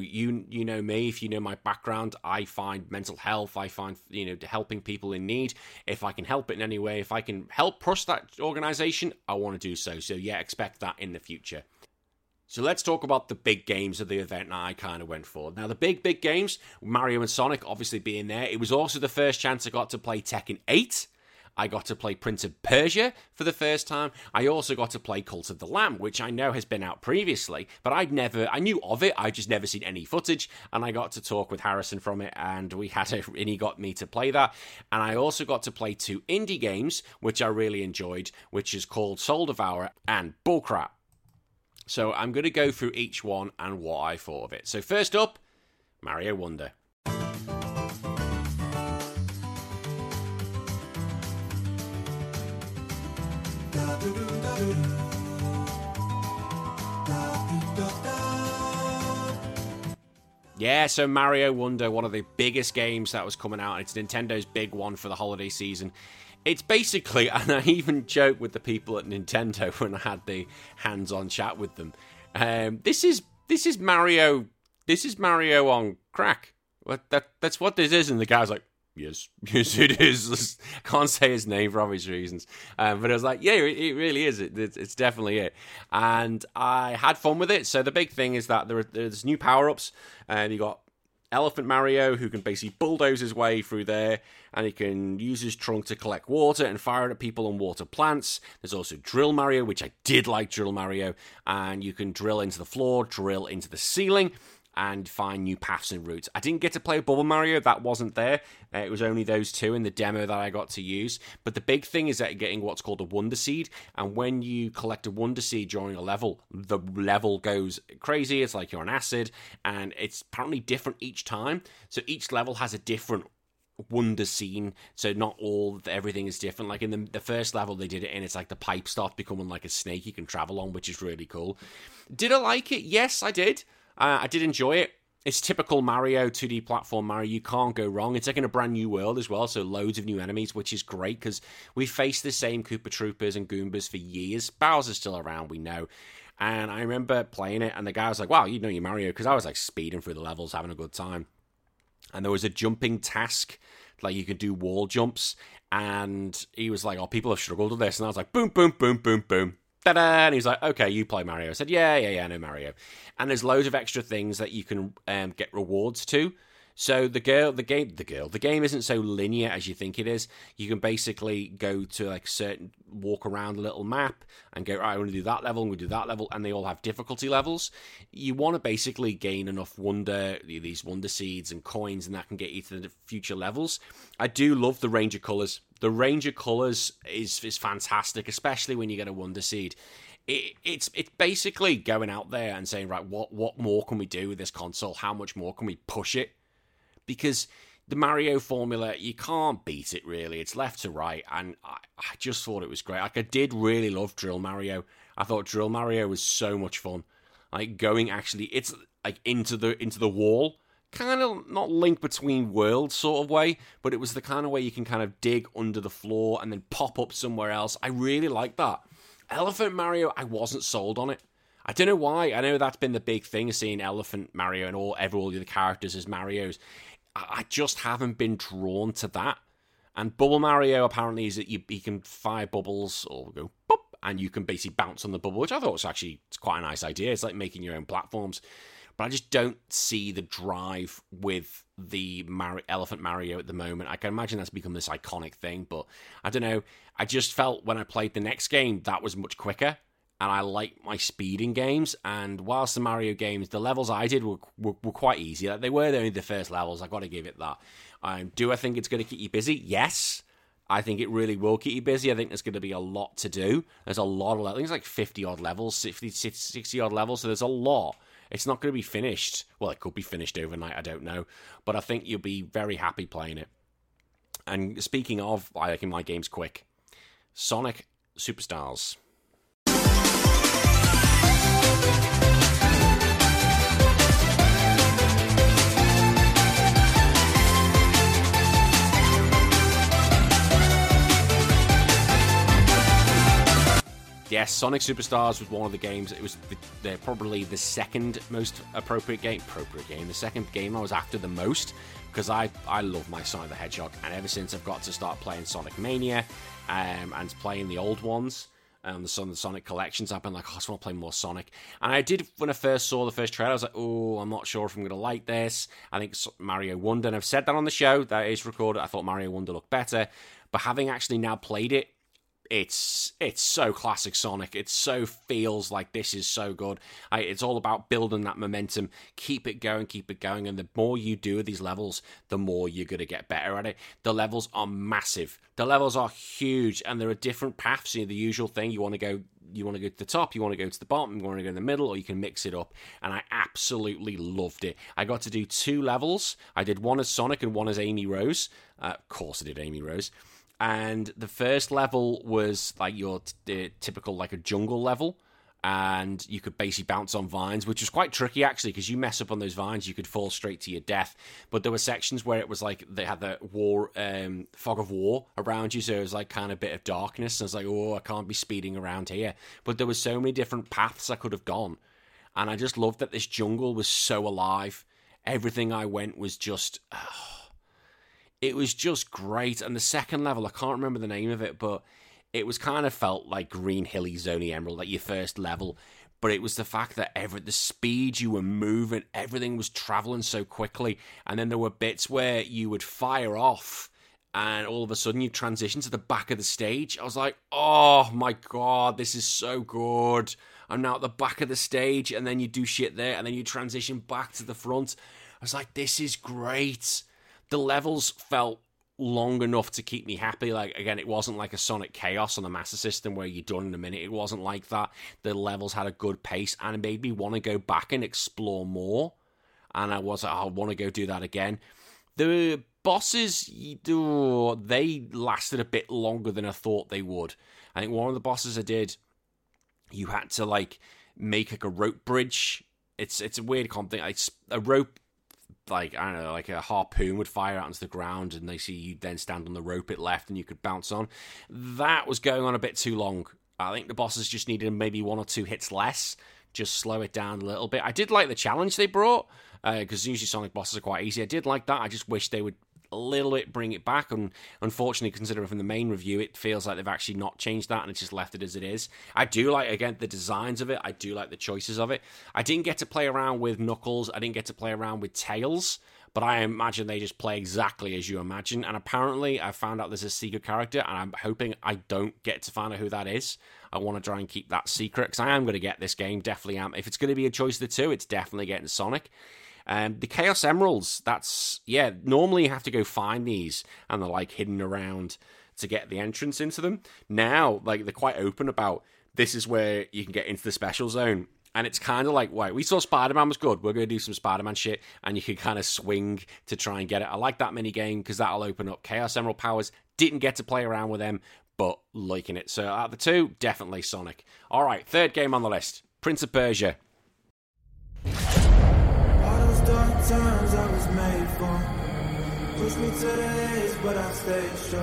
you know me, if you know my background, I find mental health, I find, you know, helping people in need. If I can help it in any way, if I can help push that organisation, I want to do so. So yeah, expect that in the future. So let's talk about the big games of the event I kind of went for. Now, the big games, Mario and Sonic obviously being there. It was also the first chance I got to play Tekken 8. I got to play Prince of Persia for the first time. I also got to play Cult of the Lamb, which I know has been out previously, but I knew of it. I'd just never seen any footage, and I got to talk with Harrison from it, and and he got me to play that. And I also got to play two indie games, which I really enjoyed, which is called Soul Devourer and Bullcrap. So I'm going to go through each one and what I thought of it. So first up, Mario Wonder. Yeah, so Mario Wonder, one of the biggest games that was coming out. It's Nintendo's big one for the holiday season. It's basically, and I even joked with the people at Nintendo when I had the hands-on chat with them. This is Mario on crack. That's what this is. And the guy's like, yes, it is. I can't say his name for obvious reasons. But I was like, yeah, it really is. It's definitely it. And I had fun with it. So the big thing is that there's new power-ups, and you got Elephant Mario, who can basically bulldoze his way through there, and he can use his trunk to collect water and fire it at people and water plants. There's also Drill Mario, which I did like Drill Mario, and you can drill into the floor, drill into the ceiling, and find new paths and routes. I didn't get to play Bubble Mario, that wasn't there. It was only those two in the demo that I got to use. But the big thing is that you're getting what's called a Wonder Seed, and when you collect a Wonder Seed during a level, the level goes crazy. It's like you're on acid, and it's apparently different each time. So each level has a different Wonder Scene, so not everything is different. Like in the first level they did it, and it's like the pipe starts becoming like a snake you can travel on, which is really cool. Did I like it? Yes, I did. I did enjoy it. It's typical Mario, 2D platform Mario. You can't go wrong. It's like in a brand new world as well, so loads of new enemies, which is great, because we faced the same Koopa Troopers and Goombas for years. Bowser's still around, we know. And I remember playing it, and the guy was like, wow, you know you're Mario, because I was like speeding through the levels, having a good time. And there was a jumping task, like you could do wall jumps, and he was like, oh, people have struggled with this. And I was like, boom, boom, boom, boom, boom. Ta-da! And he's like, okay, you play Mario. I said, yeah, I know Mario. And there's loads of extra things that you can get rewards to. So the game isn't so linear as you think it is. You can basically go to like certain, walk around a little map and go, right, I want to do that level, and we do that level, and they all have difficulty levels. You want to basically gain enough these wonder seeds and coins, and that can get you to the future levels. I do love the range of colors. The range of colors is fantastic, especially when you get a wonder seed. It's basically going out there and saying, right, what more can we do with this console? How much more can we push it? Because the Mario formula, you can't beat it, really. It's left to right, and I just thought it was great. Like, I did really love Drill Mario. I thought Drill Mario was so much fun. Like, going actually, it's like into the wall, kind of not link between worlds sort of way, but it was the kind of way you can kind of dig under the floor and then pop up somewhere else. I really liked that. Elephant Mario, I wasn't sold on it. I don't know why. I know that's been the big thing, seeing Elephant Mario and all the other characters as Marios. I just haven't been drawn to that. And Bubble Mario apparently is that you can fire bubbles or go boop, and you can basically bounce on the bubble, which I thought was actually quite a nice idea. It's like making your own platforms. But I just don't see the drive with the Elephant Mario at the moment. I can imagine that's become this iconic thing, but I don't know. I just felt when I played the next game, that was much quicker. And I like my speed in games, and whilst the Mario games, the levels I did were quite easy. Like, they were only the first levels, I got to give it that. Do I think it's going to keep you busy? Yes, I think it really will keep you busy. I think there's going to be a lot to do. There's a lot of, I think it's like 50-odd levels, 60-odd levels, so there's a lot. It's not going to be finished. Well, it could be finished overnight, I don't know. But I think you'll be very happy playing it. And speaking of, I like my games quick, Sonic Superstars. Yes, Sonic Superstars was one of the games. It was probably the second most appropriate game, the second game I was after the most, because I love my Sonic the Hedgehog, and ever since I've got to start playing Sonic Mania and playing the old ones, some of the Sonic collections, I've been like, I just want to play more Sonic. And I did, when I first saw the first trailer, I was like, I'm not sure if I'm going to like this. I think Mario Wonder, and I've said that on the show, that is recorded, I thought Mario Wonder looked better. But having actually now played it, it's so classic Sonic. It so feels like this is so good. It's all about building that momentum. Keep it going. And the more you do of these levels, the more you're going to get better at it. The levels are massive. The levels are huge. And there are different paths. You know, the usual thing, you want to go to the top, you want to go to the bottom, you want to go in the middle, or you can mix it up. And I absolutely loved it. I got to do two levels. I did one as Sonic and one as Amy Rose. Of course I did Amy Rose. And the first level was like your typical, like a jungle level. And you could basically bounce on vines, which was quite tricky, actually, because you mess up on those vines, you could fall straight to your death. But there were sections where it was like they had the fog of war around you, so it was like kind of a bit of darkness. And I was like, I can't be speeding around here. But there were so many different paths I could have gone. And I just loved that this jungle was so alive. Everything I went was just... it was just great. And the second level, I can't remember the name of it, but it was kind of felt like Green Hilly Zony Emerald, like your first level. But it was the fact that the speed you were moving, everything was traveling so quickly. And then there were bits where you would fire off and all of a sudden you transition to the back of the stage. I was like, oh my God, this is so good. I'm now at the back of the stage, and then you do shit there, and then you transition back to the front. I was like, this is great. The levels felt long enough to keep me happy. Like, again, it wasn't like a Sonic Chaos on the Master System where you're done in a minute. It wasn't like that. The levels had a good pace, and it made me want to go back and explore more. And I was like, I want to go do that again. The bosses, they lasted a bit longer than I thought they would. I think one of the bosses I did, you had to, like, make, like, a rope bridge. It's a weird thing. It's a rope... like, I don't know, like a harpoon would fire out into the ground, and they see you then stand on the rope it left, and you could bounce on. That was going on a bit too long. I think the bosses just needed maybe one or two hits less, just slow it down a little bit. I did like the challenge they brought, because usually Sonic bosses are quite easy. I did like that. I just wish they would a little bit bring it back, and unfortunately, considering from the main review, it feels like they've actually not changed that, and it's just left it as it is. I do like, again, the designs of it. I do like the choices of it. I didn't get to play around with Knuckles. I didn't get to play around with Tails, but I imagine they just play exactly as you imagine. And apparently, I found out there's a secret character, and I'm hoping I don't get to find out who that is. I want to try and keep that secret, because I am going to get this game, definitely am. If it's going to be a choice of the two, it's definitely getting Sonic. The Chaos Emeralds, normally you have to go find these, and they're, like, hidden around to get the entrance into them. Now, like, they're quite open about, this is where you can get into the special zone, And it's kind of like, wait, we saw Spider-Man was good. We're going to do some Spider-Man shit. And you can kind of swing to try and get it. I like that mini game because that'll open up Chaos Emerald powers. Didn't get to play around with them, but liking it. So out of the two, definitely Sonic. All right, third game on the list, Prince of Persia. All those dark times I was made for. Push me to the edge, but I stayed sure.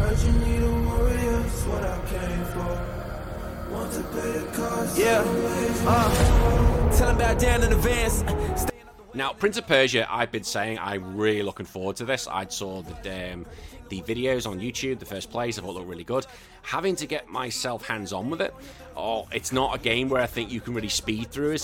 Heard you need a warrior, that's what I came for. Yeah, tell them about Dan in advance. Now, Prince of Persia, I've been saying I'm really looking forward to this. I saw the videos on YouTube, the first plays, I thought looked really good. Having to get myself hands-on with it, it's not a game where I think you can really speed through it.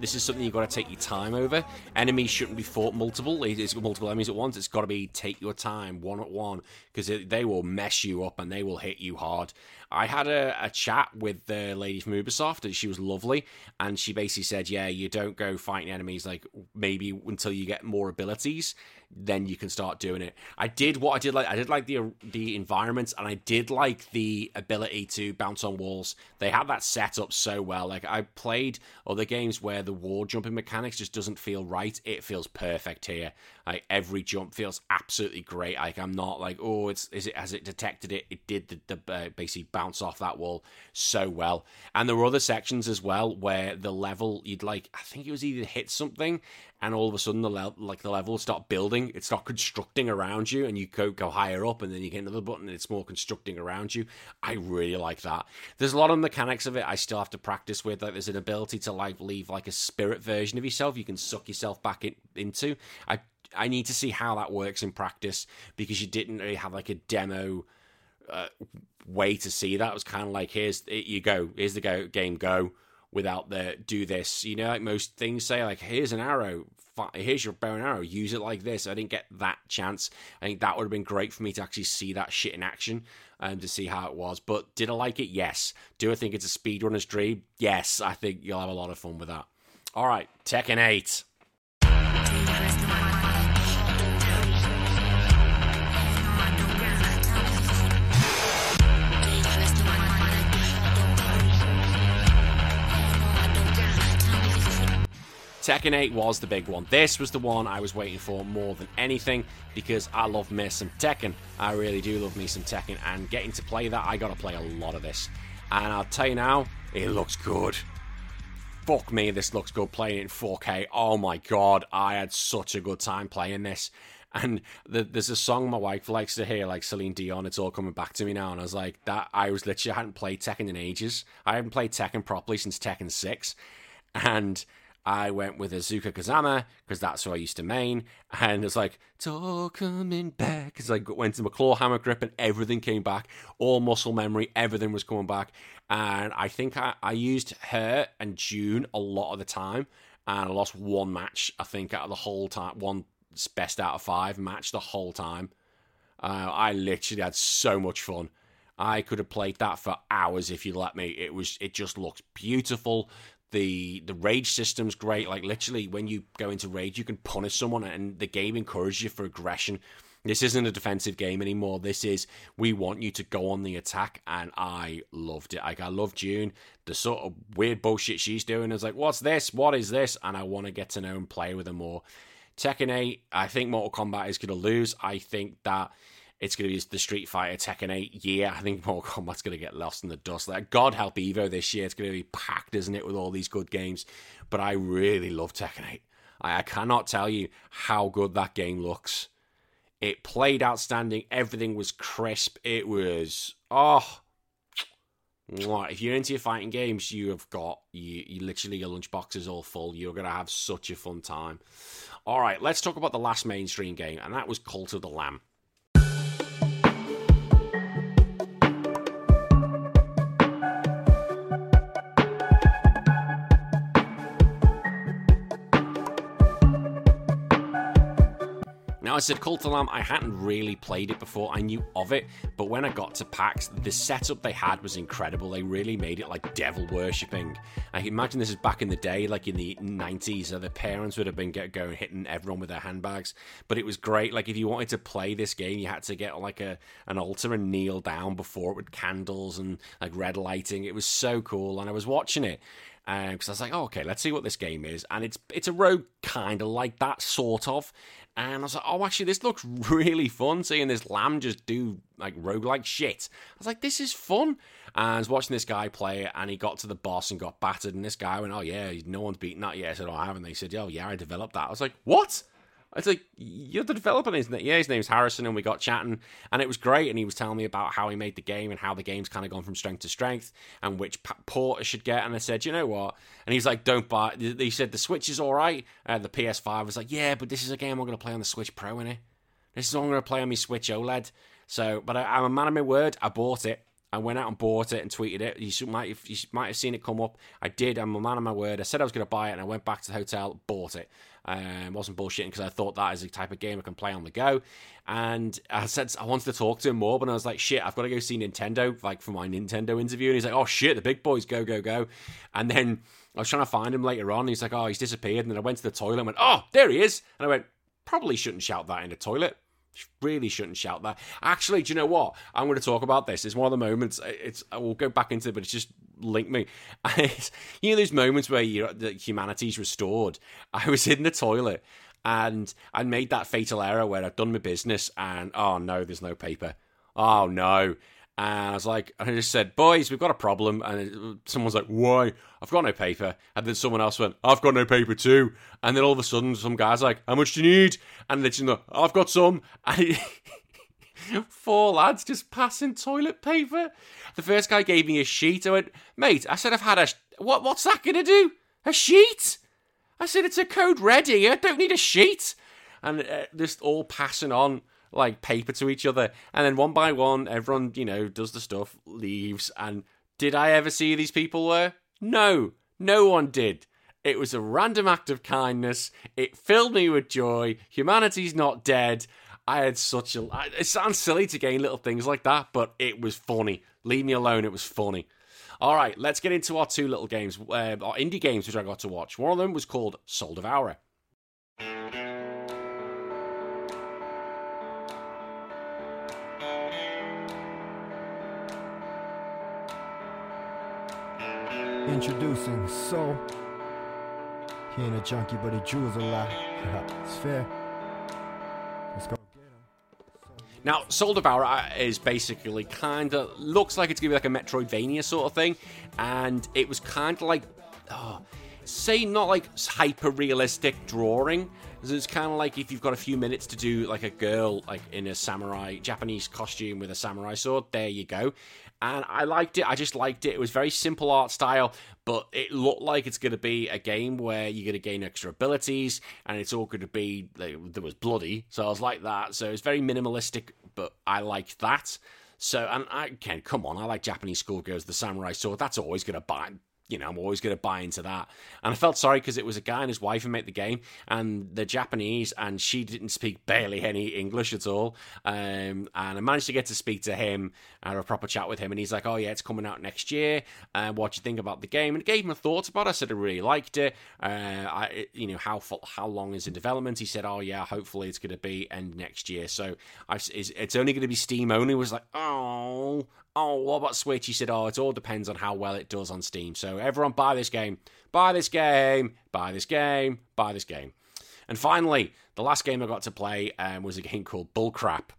This is something you've got to take your time over. Enemies shouldn't be fought multiple. It's multiple enemies at once. It's got to be take your time, one at one, because they will mess you up and they will hit you hard. I had a chat with the lady from Ubisoft, and she was lovely, and she basically said, yeah, you don't go fighting enemies, like, maybe until you get more abilities, then you can start doing it. I did like the environments, and I did like the ability to bounce on walls. They had that set up so well. Like, I played other games where the wall jumping mechanics just doesn't feel right. It feels perfect here. Like, every jump feels absolutely great. Like, I'm not like, oh, has it detected it? It did the basically bounce off that wall so well. And there were other sections as well where the level, you'd like, I think it was either hit something, and all of a sudden the level will start building. It's not constructing around you, and you go higher up, and then you get another button, and it's more constructing around you. I really like that. There's a lot of mechanics of it I still have to practice with. Like, there's an ability to leave a spirit version of yourself you can suck yourself back into. I need to see how that works in practice, because you didn't really have a demo way to see that. It was kind of like, here's the game, go. Without the do this, most things say here's an arrow, here's your bow and arrow, use it like this. I didn't get that chance. I think that would have been great for me to actually see that shit in action and to see how it was. But did I like it? Yes. Do I think it's a speedrunner's dream? Yes. I think you'll have a lot of fun with that. All right, Tekken 8. Tekken 8 was the big one. This was the one I was waiting for more than anything, because I love me some Tekken. I really do love me some Tekken, and getting to play that, I got to play a lot of this. And I'll tell you now, it looks good. Fuck me, this looks good playing it in 4K. Oh my God, I had such a good time playing this. And there's a song my wife likes to hear, like Celine Dion, It's All Coming Back to Me Now. And I was like, I hadn't played Tekken in ages. I haven't played Tekken properly since Tekken 6. And I went with Azuka Kazama, because that's who I used to main, and it's like, it's all coming back. It's like, went to my claw hammer grip, and everything came back. All muscle memory, everything was coming back. And I think I used her and June a lot of the time, and I lost one match, I think, out of the whole time, one best out of five match the whole time. I literally had so much fun. I could have played that for hours if you let me. It just looks beautiful. The rage system's great. Like, literally, when you go into rage, you can punish someone, and the game encourages you for aggression. This isn't a defensive game anymore. This is, we want you to go on the attack, and I loved it. Like, I love June. The sort of weird bullshit she's doing is like, what's this? What is this? And I want to get to know and play with her more. Tekken 8, I think Mortal Kombat is going to lose. I think that it's going to be the Street Fighter Tekken 8 year. I think Mortal Kombat's going to get lost in the dust. Like, God help Evo this year. It's going to be packed, isn't it, with all these good games. But I really love Tekken 8. I cannot tell you how good that game looks. It played outstanding. Everything was crisp. It was, if you're into your fighting games, you have got, you literally, your lunchbox is all full. You're going to have such a fun time. All right, let's talk about the last mainstream game, and that was Cult of the Lamb. I said Cult of the Lamb, I hadn't really played it before. I knew of it, but when I got to PAX, the setup they had was incredible. They really made it like devil worshipping. I can imagine this is back in the day, like in the 90s, so the parents would have been going hitting everyone with their handbags. But it was great. Like, if you wanted to play this game, you had to get an altar and kneel down before it with candles and red lighting. It was so cool, and I was watching it. because I was like, oh, okay, let's see what this game is. And it's a rogue kind of like that, sort of. And I was like, oh, actually, this looks really fun, seeing this lamb just do, like, roguelike shit. I was like, this is fun. And I was watching this guy play it, and he got to the boss and got battered. And this guy went, oh, yeah, no one's beaten that yet. I said, oh, I haven't. They said, oh, yeah, I developed that. I was like, what? I was like, you're the developer, isn't it? Yeah, his name's Harrison, and we got chatting, and it was great, and he was telling me about how he made the game and how the game's kind of gone from strength to strength and which port I should get, and I said, you know what? And he's like, don't buy it. He said, the Switch is all right. The PS5 was like, yeah, but this is a game I'm going to play on the Switch Pro, innit? This is what I'm going to play on my Switch OLED. So, but I'm a man of my word. I bought it. I went out and bought it and tweeted it. You might have seen it come up. I did. I'm a man of my word. I said I was going to buy it, and I went back to the hotel, bought it. Wasn't bullshitting, because I thought that is the type of game I can play on the go. And I said I wanted to talk to him more, but I was like, shit, I've got to go see Nintendo, like, for my Nintendo interview. And he's like, oh, shit, the big boys, go, go, go. And then I was trying to find him later on. And he's like, oh, he's disappeared. And then I went to the toilet and went, oh, there he is. And I went, probably shouldn't shout that in the toilet. Really shouldn't shout that. Actually, do you know what? I'm going to talk about this. It's one of the moments. We'll go back into it, but it's just linked me. You know those moments where the humanity's restored? I was in the toilet, and I made that fatal error where I've done my business, and, oh, no, there's no paper. Oh, no. And I was like, I just said, boys, we've got a problem. And someone's like, why? I've got no paper. And then someone else went, I've got no paper too. And then all of a sudden, some guy's like, how much do you need? And they're just like, I've got some. And 4 lads just passing toilet paper. The first guy gave me a sheet. I went, mate, I said, I've had what's that going to do? A sheet? I said, it's a code red here. I don't need a sheet. And just all passing on, like, paper to each other, and then one by one, everyone, does the stuff, leaves, and did I ever see who these people were? No, no one did. It was a random act of kindness. It filled me with joy. Humanity's not dead. I had it sounds silly to gain little things like that, but it was funny. Leave me alone, it was funny. All right, let's get into our 2 little games, our indie games, which I got to watch. One of them was called Soul Devourer. Introducing Soul. He ain't a junkie, but he jewels a lot. It's fair. Let's go. Now, Soul Devourer is basically kind of looks like it's gonna be like a Metroidvania sort of thing, and it was kind of like, say not like hyper realistic drawing. It's kind of like if you've got a few minutes to do like a girl like in a samurai Japanese costume with a samurai sword. There you go. And I liked it. I just liked it. It was very simple art style, but it looked like it's going to be a game where you're going to gain extra abilities, and it's all going to be there was bloody. So I was like that. So it's very minimalistic, but I liked that. So and come on, I like Japanese schoolgirls, the samurai sword. That's always going to buy. I'm always going to buy into that. And I felt sorry because it was a guy and his wife who made the game, and they're Japanese, and she didn't speak barely any English at all. And I managed to get to speak to him and have a proper chat with him. And he's like, oh, yeah, it's coming out next year. What do you think about the game? And I gave him a thought about it. I said, I really liked it. How long is in development? He said, oh, yeah, hopefully it's going to be end next year. So it's only going to be Steam only. I was like, oh, what about Switch? He said, oh, it all depends on how well it does on Steam. So everyone buy this game, buy this game, buy this game, buy this game. And finally, the last game I got to play was a game called Bullcrap.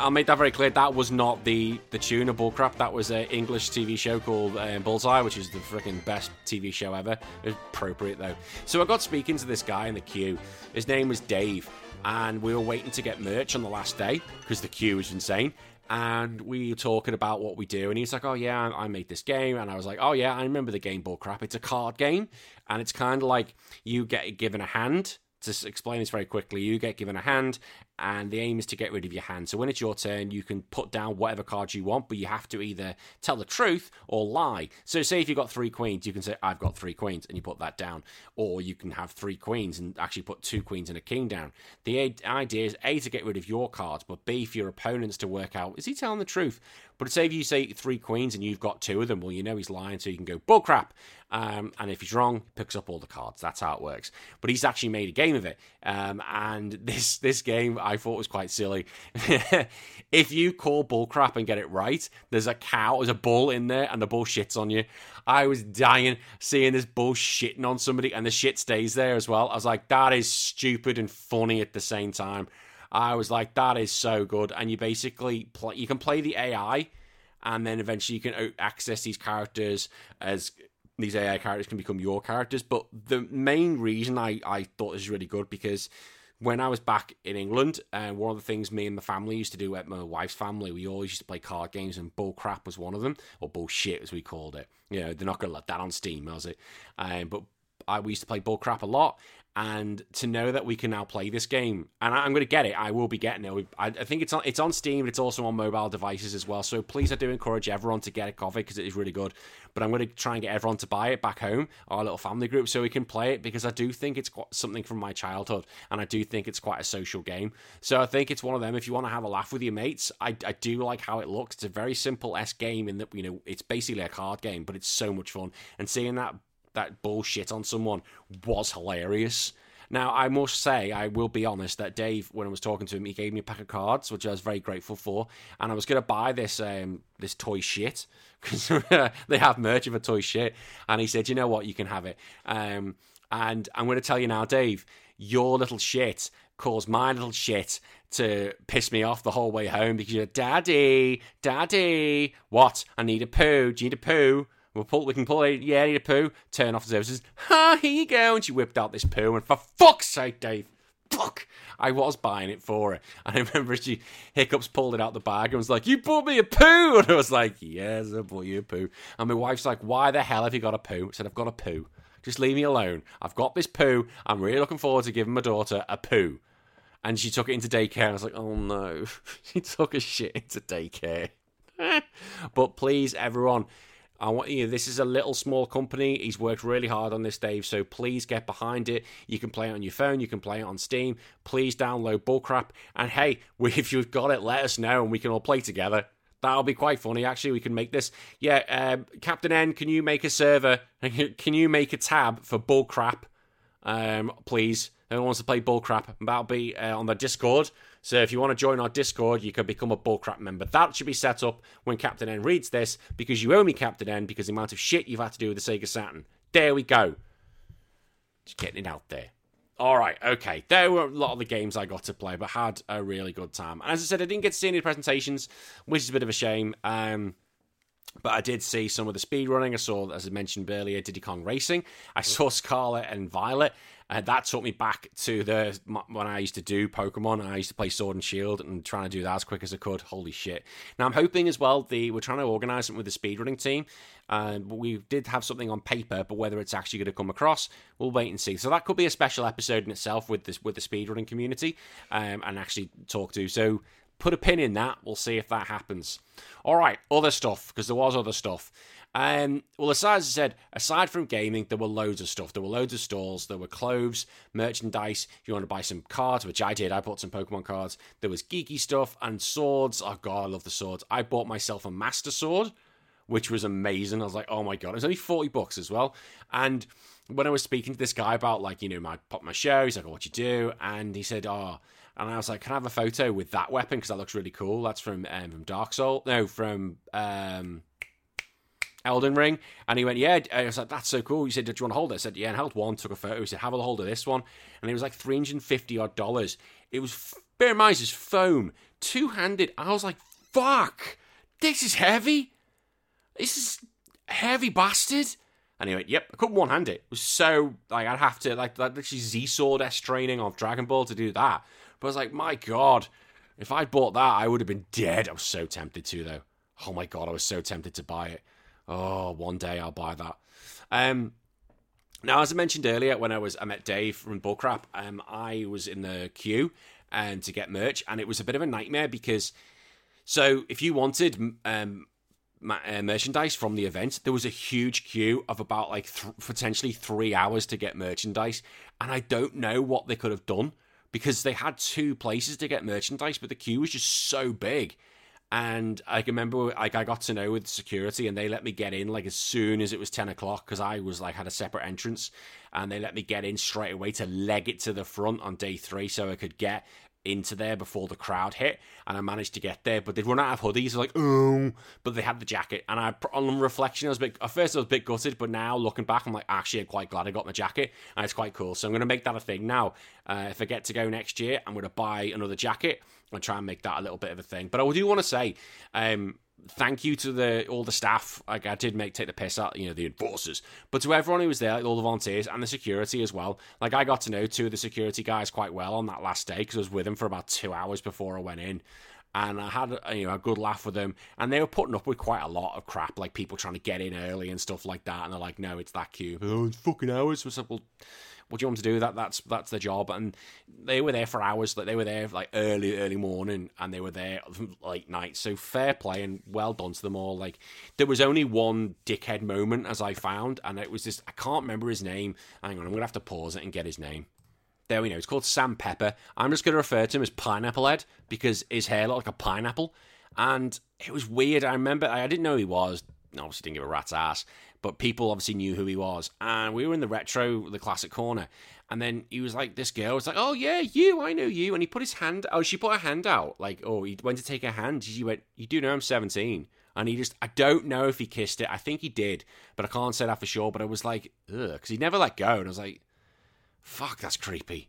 I'll make that very clear. That was not the tune of Bullcrap. That was an English TV show called Bullseye, which is the freaking best TV show ever. It's appropriate, though. So I got speaking to this guy in the queue. His name was Dave, and we were waiting to get merch on the last day because the queue was insane. And we were talking about what we do, and he's like, oh, yeah, I made this game. And I was like, oh, yeah, I remember the game Bullcrap. It's a card game, and it's kind of like you get given a hand. To explain this very quickly, you get given a hand, and the aim is to get rid of your hand. So when it's your turn, you can put down whatever card you want, but you have to either tell the truth or lie. So say if you've got three queens, you can say, I've got three queens, and you put that down. Or you can have three queens and actually put two queens and a king down. The idea is, A, to get rid of your cards, but B, for your opponents to work out, is he telling the truth? But say if you say three queens and you've got two of them, well, you know he's lying, so you can go, bullcrap. And if he's wrong, picks up all the cards. That's how it works. But he's actually made a game of it. And this game I thought was quite silly. If you call bullcrap and get it right, there's a bull in there, and the bull shits on you. I was dying seeing this bull shitting on somebody, and the shit stays there as well. I was like, that is stupid and funny at the same time. I was like, that is so good. And you basically you can play the AI, and then eventually you can access these characters as... These AI characters can become your characters. But the main reason I thought this was really good, because when I was back in England, one of the things me and the family used to do at my wife's family, we always used to play card games, and bullcrap was one of them, or bullshit as we called it. You know, they're not going to let that on Steam, was it? But we used to play bullcrap a lot. And to know that we can now play this game, and I'm going to get it. I will be getting it. I think it's on Steam, but it's also on mobile devices as well. So please, I do encourage everyone to get a copy because it is really good. But I'm going to try and get everyone to buy it back home, our little family group, so we can play it, because I do think it's quite something from my childhood, and I do think it's quite a social game. So I think it's one of them. If you want to have a laugh with your mates, I do like how it looks. It's a very simple-esque game in that, you know, it's basically a card game, but it's so much fun. And seeing that bullshit on someone was hilarious. Now, I must say, I will be honest, that Dave, when I was talking to him, he gave me a pack of cards, which I was very grateful for, and I was going to buy this toy shit, because they have merch of a toy shit, and he said, you know what, you can have it. And I'm going to tell you now, Dave, your little shit caused my little shit to piss me off the whole way home, because you're, Daddy, what? I need a poo. Do you need a poo? We can pull it. Yeah, I need a poo. Turn off the services. Ha, here you go. And she whipped out this poo. And for fuck's sake, Dave. Fuck. I was buying it for her. And I remember she hiccups pulled it out the bag and was like, you bought me a poo. And I was like, yes, I bought you a poo. And my wife's like, why the hell have you got a poo? I said, I've got a poo. Just leave me alone. I've got this poo. I'm really looking forward to giving my daughter a poo. And she took it into daycare. And I was like, oh no. She took a shit into daycare. But please, everyone... I want you. This is a little small company. He's worked really hard on this, Dave, so please get behind it. You can play it on your phone. You can play it on Steam. Please download Bullcrap. And hey, if you've got it, let us know, and we can all play together. That'll be quite funny, actually. We can make this. Yeah, Captain N, can you make a server? Can you make a tab for Bullcrap? Please. Everyone wants to play Bullcrap. That'll be on the Discord. So if you want to join our Discord, you can become a Bullcrap member. That should be set up when Captain N reads this, because you owe me, Captain N, because the amount of shit you've had to do with the Sega Saturn. There we go. Just getting it out there. All right, okay. There were a lot of the games I got to play, but had a really good time. And as I said, I didn't get to see any presentations, which is a bit of a shame. But I did see some of the speedrunning. I saw, as I mentioned earlier, Diddy Kong Racing. I saw Scarlet and Violet. That took me back to when I used to do Pokemon. I used to play Sword and Shield and trying to do that as quick as I could. Holy shit. Now, I'm hoping as well, we're trying to organise something with the speedrunning team. We did have something on paper, but whether it's actually going to come across, we'll wait and see. So that could be a special episode in itself with the speedrunning community and actually talk to. So put a pin in that. We'll see if that happens. All right, other stuff, because there was other stuff. Aside from gaming, there were loads of stuff. There were loads of stalls. There were clothes, merchandise. If you want to buy some cards, which I did, I bought some Pokemon cards. There was geeky stuff and swords. Oh, God, I love the swords. I bought myself a Master Sword, which was amazing. I was like, oh, my God. It was only $40 as well. And when I was speaking to this guy about, like, you know, my show, he's like, oh, what do you do? And he said, and I was like, can I have a photo with that weapon? Because that looks really cool. That's from Dark Souls. No, from... Elden Ring. And he went, yeah. I was like, that's so cool. He said, do you want to hold it? I said, yeah. And held one, took a photo. He said, have a hold of this one. And it was like $350 odd. It was, bear in mind, it was foam, two-handed. I was like, fuck, this is heavy. This is heavy, bastard. And he went, yep. I couldn't one-hand it. It was so, like, I'd have to, like literally Z-Sword-esque training of Dragon Ball to do that. But I was like, my God, if I'd bought that, I would have been dead. I was so tempted to, though. Oh, my God, I was so tempted to buy it. Oh, one day I'll buy that. Now, as I mentioned earlier, when I met Dave from Bullcrap, I was in the queue and to get merch, and it was a bit of a nightmare because, so if you wanted merchandise from the event, there was a huge queue of about like potentially 3 hours to get merchandise, and I don't know what they could have done because they had two places to get merchandise, but the queue was just so big. And I remember, like, I got to know with security, and they let me get in like as soon as it was 10 o'clock, because I was like had a separate entrance, and they let me get in straight away to leg it to the front on day 3, so I could get into there before the crowd hit. And I managed to get there, but they'd run out of hoodies. Like, ooh, but they had the jacket. And I, on reflection, I was a bit, at first I was a bit gutted, but now looking back, I'm like, actually, I'm quite glad I got my jacket, and it's quite cool. So I'm going to make that a thing now. If I get to go next year, I'm going to buy another jacket and try and make that a little bit of a thing. But I do want to say thank you to all the staff. Like, I did take the piss out, the enforcers, but to everyone who was there, like all the volunteers and the security as well. Like, I got to know two of the security guys quite well on that last day, because I was with them for about 2 hours before I went in, and I had a good laugh with them, and they were putting up with quite a lot of crap, like people trying to get in early and stuff like that, and they're like, no, it's that queue. Oh, it's fucking hours. So well, what do you want to do? That's their job. And they were there for hours. Like, they were there like early morning, and they were there late night. So fair play and well done to them all. Like, there was only one dickhead moment, as I found, and it was this, I can't remember his name. Hang on, I'm gonna have to pause it and get his name. There we go. It's called Sam Pepper. I'm just gonna refer to him as Pineapple Head because his hair looked like a pineapple, and it was weird. I remember I didn't know who he was. Obviously didn't give a rat's ass, but people obviously knew who he was. And we were in the classic corner, and then he was like, this girl was like, oh yeah, you, I know you. And he put his hand out, she put her hand out, like, oh, he went to take her hand. She went, you do know I'm 17. And he just, I don't know if he kissed it. I think he did, but I can't say that for sure. But I was like, ugh, because he never let go. And I was like, fuck, that's creepy.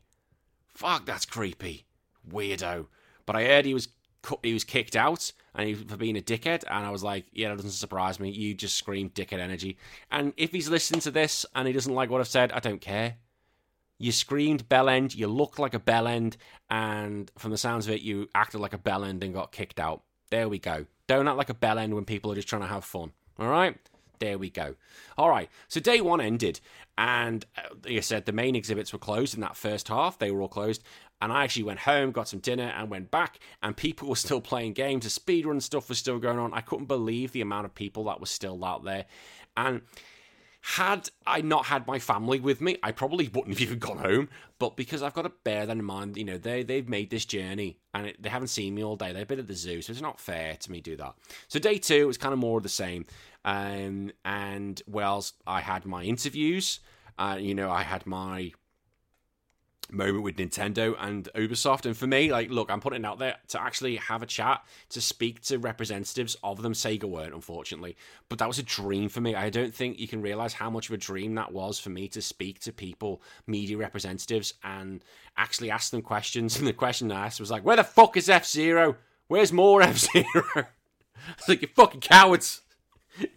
Weirdo. But I heard he was kicked out for being a dickhead, and I was like, yeah, that doesn't surprise me. You just scream dickhead energy. And if he's listening to this and he doesn't like what I've said, I don't care. You screamed bell end, you looked like a bell end, and from the sounds of it, you acted like a bell end and got kicked out. There we go. Don't act like a bell end when people are just trying to have fun. All right? There we go. All right, so day 1 ended, and like I said, the main exhibits were closed in that first half. They were all closed, and I actually went home, got some dinner, and went back, and people were still playing games. The speedrun stuff was still going on. I couldn't believe the amount of people that was still out there, and had I not had my family with me, I probably wouldn't have even gone home, but because I've got to bear that in mind, they've made this journey, and they haven't seen me all day. They've been at the zoo, so it's not fair to me do that. So day 2 was kind of more of the same, and whilst I had my interviews, I had my moment with Nintendo and Ubisoft, and for me, like, look, I'm putting it out there to actually have a chat, to speak to representatives of them. Sega weren't, unfortunately, but that was a dream for me. I don't think you can realize how much of a dream that was for me, to speak to people, media representatives, and actually ask them questions. And the question I asked was like, where the fuck is F-Zero? Where's more F-Zero? I was like, you fucking cowards,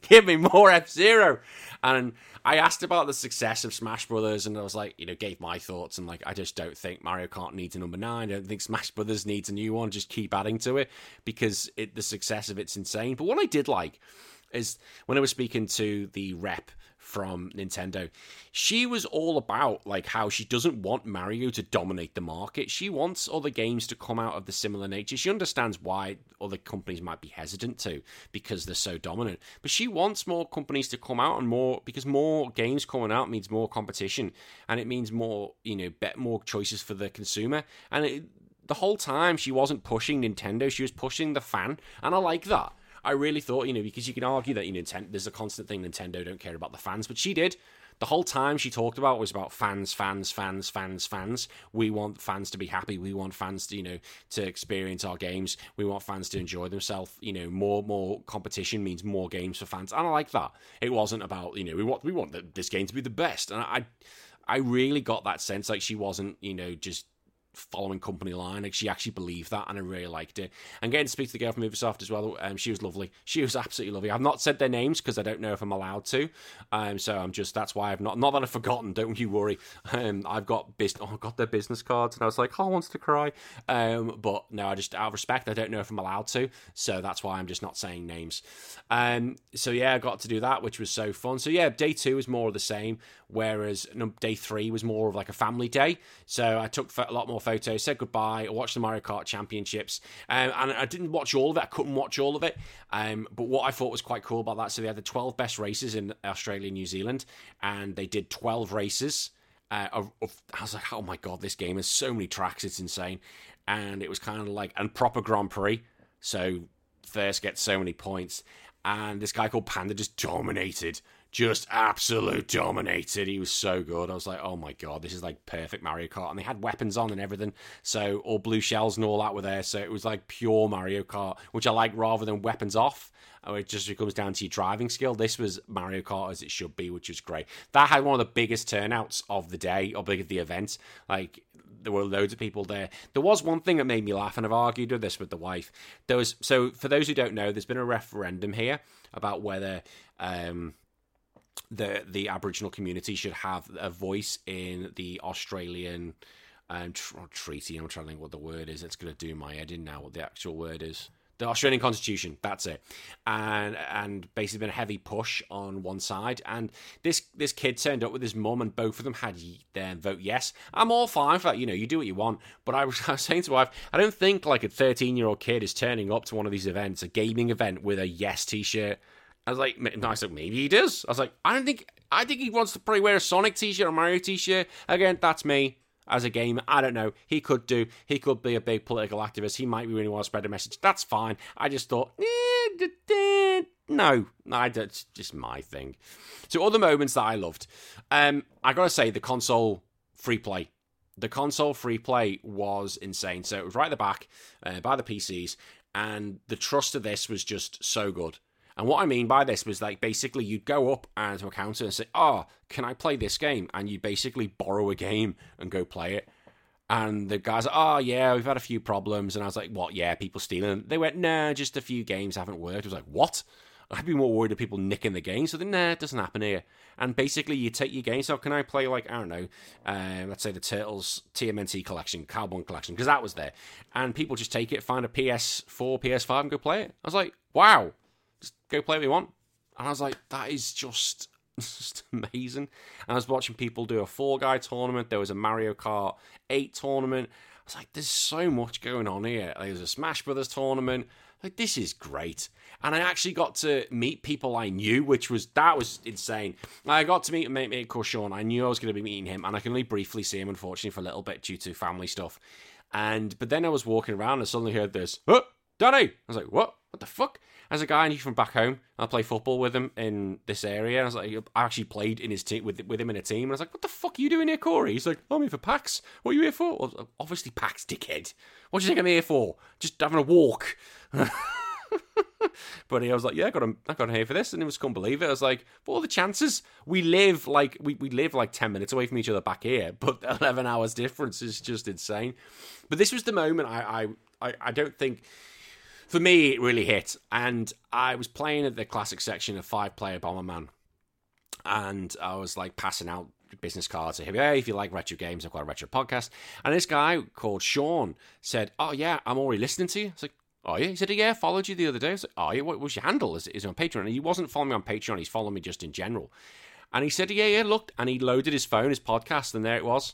give me more F-Zero. And I asked about the success of Smash Brothers, and I was like, gave my thoughts, and like, I just don't think Mario Kart needs a number 9. I don't think Smash Brothers needs a new one. Just keep adding to it, because the success of it's insane. But what I did like is when I was speaking to the rep from Nintendo, she was all about like how she doesn't want Mario to dominate the market. She wants other games to come out of the similar nature. She understands why other companies might be hesitant to, because they're so dominant, but she wants more companies to come out, and more, because more games coming out means more competition, and it means more, more choices for the consumer. And the whole time she wasn't pushing Nintendo, she was pushing the fan, and I like that. I really thought, because you can argue that there's a constant thing, Nintendo don't care about the fans, but she did. The whole time she talked about was about fans. We want fans to be happy. We want fans to, to experience our games. We want fans to enjoy themselves. More competition means more games for fans, and I like that. It wasn't about, we want this game to be the best, and I really got that sense, like she wasn't, just following company line. Like, she actually believed that, and I really liked it. And getting to speak to the girl from Ubisoft as well, she was lovely. She was absolutely lovely. I've not said their names because I don't know if I'm allowed to, so I'm just, that's why I've not that I've forgotten, don't you worry. I've got I got their business cards, and I was like, oh, I want to cry, but no, I just, out of respect, I don't know if I'm allowed to, so that's why I'm just not saying names. So yeah, I got to do that, which was so fun. So yeah, day 2 was more of the same, whereas day 3 was more of like a family day, so I took a lot more photo, said goodbye, watched the Mario Kart Championships. And I didn't watch all of it. I couldn't watch all of it. But what I thought was quite cool about that, so they had the 12 best races in Australia and New Zealand, and they did 12 races. I was like, oh my God, this game has so many tracks. It's insane. And it was kind of like, and proper Grand Prix. So first gets so many points. And this guy called Panda just dominated. Just absolute dominated. He was so good. I was like, oh my God, this is like perfect Mario Kart. And they had weapons on and everything. So all blue shells and all that were there. So it was like pure Mario Kart, which I like rather than weapons off. It just comes down to your driving skill. This was Mario Kart as it should be, which was great. That had one of the biggest turnouts of the day, or big of the event. Like, there were loads of people there. There was one thing that made me laugh, and I've argued this with the wife. There was, so for those who don't know, there's been a referendum here about whether... the Aboriginal community should have a voice in the Australian treaty. I'm trying to think what the word is. It's going to do my head in now what the actual word is. The Australian Constitution, that's it. And basically been a heavy push on one side. And this kid turned up with his mum, and both of them had their vote yes. I'm all fine for that. You know, you do what you want. But I was saying to my wife, I don't think like a 13-year-old kid is turning up to one of these events, a gaming event, with a yes t-shirt. I was like, no, I said, maybe he does. I was like, I think he wants to probably wear a Sonic t-shirt or a Mario t-shirt. Again, that's me as a gamer. I don't know. He could be a big political activist. He might be really want to spread a message. That's fine. I just thought, no, that's just my thing. So other moments that I loved. I got to say, the console free play. The console free play was insane. So it was right at the back by the PCs. And the trust of this was just so good. And what I mean by this was, like, basically you'd go up to a counter and say, oh, can I play this game? And you basically borrow a game and go play it. And the guys, oh, yeah, we've had a few problems. And I was like, what? Yeah, people stealing. They went, nah, just a few games haven't worked. I was like, what? I'd be more worried of people nicking the game. So then, nah, it doesn't happen here. And basically you take your game. So can I play, like, I don't know, let's say the Turtles TMNT collection, Carbon collection, because that was there. And people just take it, find a PS4, PS5 and go play it. I was like, wow. Just go play what you want. And I was like, that is just amazing. And I was watching people do a Fall Guy tournament. There was a Mario Kart 8 tournament. I was like, there's so much going on here. There was a Smash Brothers tournament. Like, this is great. And I actually got to meet people I knew, that was insane. I got to meet a mate called Sean. I knew I was going to be meeting him, and I can only briefly see him, unfortunately, for a little bit due to family stuff. But then I was walking around and I suddenly heard this, oh, Danny! I was like, what? What the fuck? As a guy, and he's from back home. I play football with him in this area. And I was like, I actually played in his team with him in a team. And I was like, what the fuck are you doing here, Corey? He's like, I'm here for PAX. What are you here for? Well, obviously PAX, dickhead. What do you think I'm here for? Just having a walk. But I was like, yeah, I got here for this, and he just couldn't believe it. I was like, what are the chances? We live like 10 minutes away from each other back here, but 11 hours difference is just insane. But this was the moment I don't think. For me, it really hit, and I was playing at the classic section of 5-player Bomberman, and I was, like, passing out business cards. So, hey, if you like retro games, I've got a retro podcast. And this guy called Sean said, oh, yeah, I'm already listening to you. I was like, oh, yeah? He said, yeah, I followed you the other day. I was like, oh, yeah, what was your handle? Is it on Patreon? And he wasn't following me on Patreon. He's following me just in general. And he said, yeah, look. And he loaded his phone, his podcast, and there it was.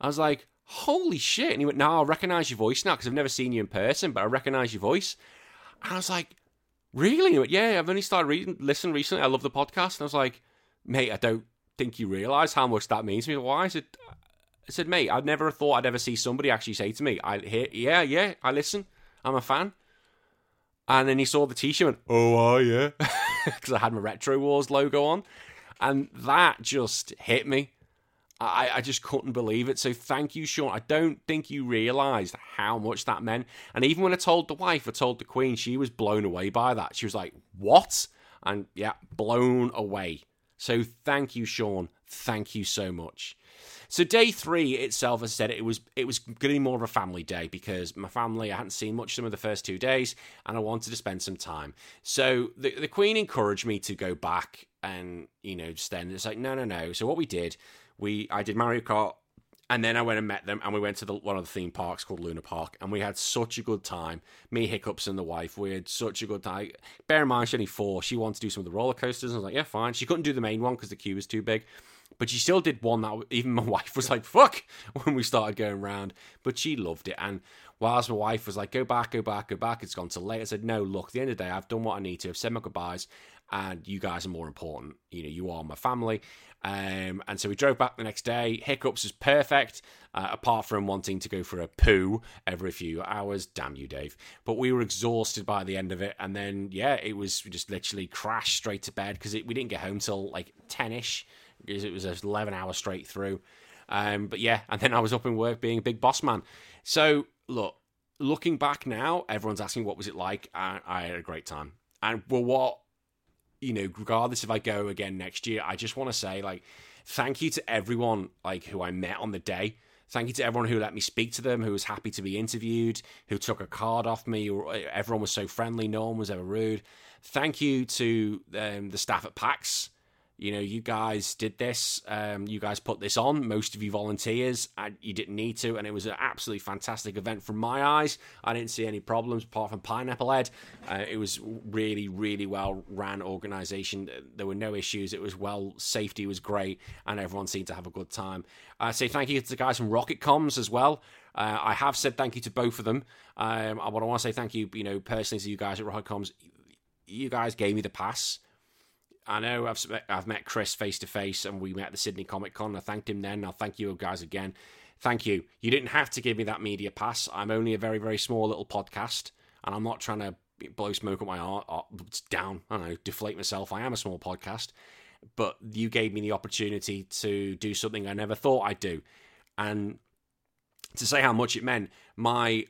I was like, holy shit. And he went, no, I recognise your voice now, because I've never seen you in person, but I recognise your voice. And I was like, really? And he went, yeah, I've only started listening recently. I love the podcast. And I was like, mate, I don't think you realise how much that means to me. Why? I said, mate, I never thought I'd ever see somebody actually say to me, yeah, I listen. I'm a fan. And then he saw the t-shirt and went, oh, yeah. Because I had my Retro Wars logo on. And that just hit me. I just couldn't believe it. So thank you, Sean. I don't think you realised how much that meant. And even when I told the wife, I told the Queen, she was blown away by that. She was like, what? And yeah, blown away. So thank you, Sean. Thank you so much. So day 3 itself, as I said, it was going to be more of a family day, because my family, I hadn't seen much of them in the first 2 days, and I wanted to spend some time. So the Queen encouraged me to go back and, you know, just then. It's like, no. So what we did... I did Mario Kart, and then I went and met them, and we went to one of the theme parks called Luna Park, and we had such a good time. Me, Hiccups, and the wife, we had such a good time. Bear in mind, she's only 4. She wanted to do some of the roller coasters, and I was like, yeah, fine. She couldn't do the main one because the queue was too big, But she still did one that even my wife was like, fuck, when we started going round. But she loved it. And whilst my wife was like, go back, it's gone till late, I said, no, look, at the end of the day, I've done what I need to. I've said my goodbyes, and you guys are more important. You know, you are my family. And so we drove back the next day. Hiccups was perfect, apart from wanting to go for a poo every few hours. Damn you, Dave. But we were exhausted by the end of it. And then, yeah, it was, we just literally crashed straight to bed because we didn't get home till like 10-ish. Because it was an 11-hour straight through. But yeah, and then I was up in work being a big boss man. So, look, looking back now, everyone's asking what was it like. I had a great time. And well, regardless if I go again next year, I just want to say, like, thank you to everyone, like, who I met on the day. Thank you to everyone who let me speak to them, who was happy to be interviewed, who took a card off me. Everyone was so friendly. No one was ever rude. Thank you to the staff at PAX. You know, you guys did this. You guys put this on. Most of you volunteers. You didn't need to. And it was an absolutely fantastic event from my eyes. I didn't see any problems apart from Pineapple Head. It was really, really well-run organisation. There were no issues. It was well. Safety was great. And everyone seemed to have a good time. I say thank you to the guys from Rocket Comms as well. I have said thank you to both of them. But I want to say thank you, personally to you guys at Rocket Comms. You guys gave me the pass. I know I've met Chris face-to-face, and we met at the Sydney Comic Con. I thanked him then, and I'll thank you guys again. Thank you. You didn't have to give me that media pass. I'm only a very, very small little podcast, and I'm not trying to blow smoke up my down. I don't know, deflate myself. I am a small podcast, but you gave me the opportunity to do something I never thought I'd do. And to say how much it meant, my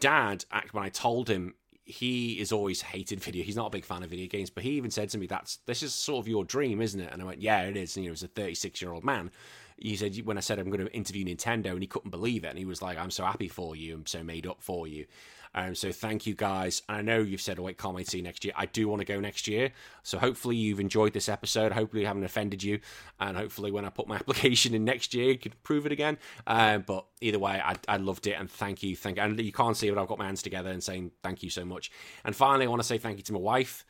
dad, when I told him, he has always hated video. He's not a big fan of video games, but he even said to me, this is sort of your dream, isn't it? And I went, yeah, it is. And he was a 36-year-old man. He said, when I said I'm going to interview Nintendo, and he couldn't believe it. And he was like, I'm so happy for you. I'm so made up for you. So thank you guys. And I know you've said, can't wait to see you next year. I do want to go next year. So hopefully you've enjoyed this episode. Hopefully I haven't offended you. And hopefully when I put my application in next year, you can prove it again. But either way, I loved it. And thank you. And you can't see it, but I've got my hands together and saying thank you so much. And finally, I want to say thank you to my wife.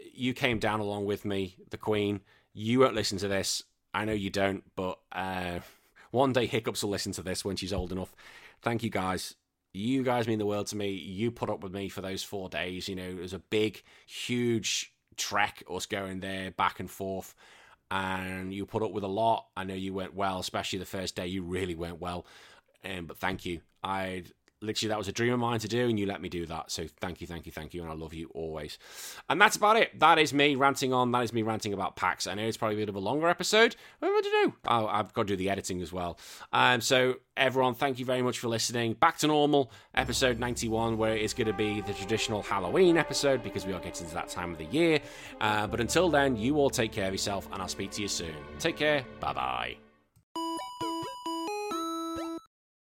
You came down along with me, the Queen. You won't listen to this. I know you don't, but one day Hiccups will listen to this when she's old enough. Thank you, guys. You guys mean the world to me. You put up with me for those 4 days. It was a big, huge trek, us going there, back and forth. And you put up with a lot. I know you went well, especially the first day. You really went well. But thank you. Literally, that was a dream of mine to do, and you let me do that. So thank you, and I love you always. And that's about it. That is me ranting on. That is me ranting about PAX. I know it's probably a bit of a longer episode. What do I do? Oh, I've got to do the editing as well. So everyone, thank you very much for listening. Back to normal, episode 91, where it is going to be the traditional Halloween episode, because we are getting to that time of the year. But until then, you all take care of yourself, and I'll speak to you soon. Take care. Bye-bye.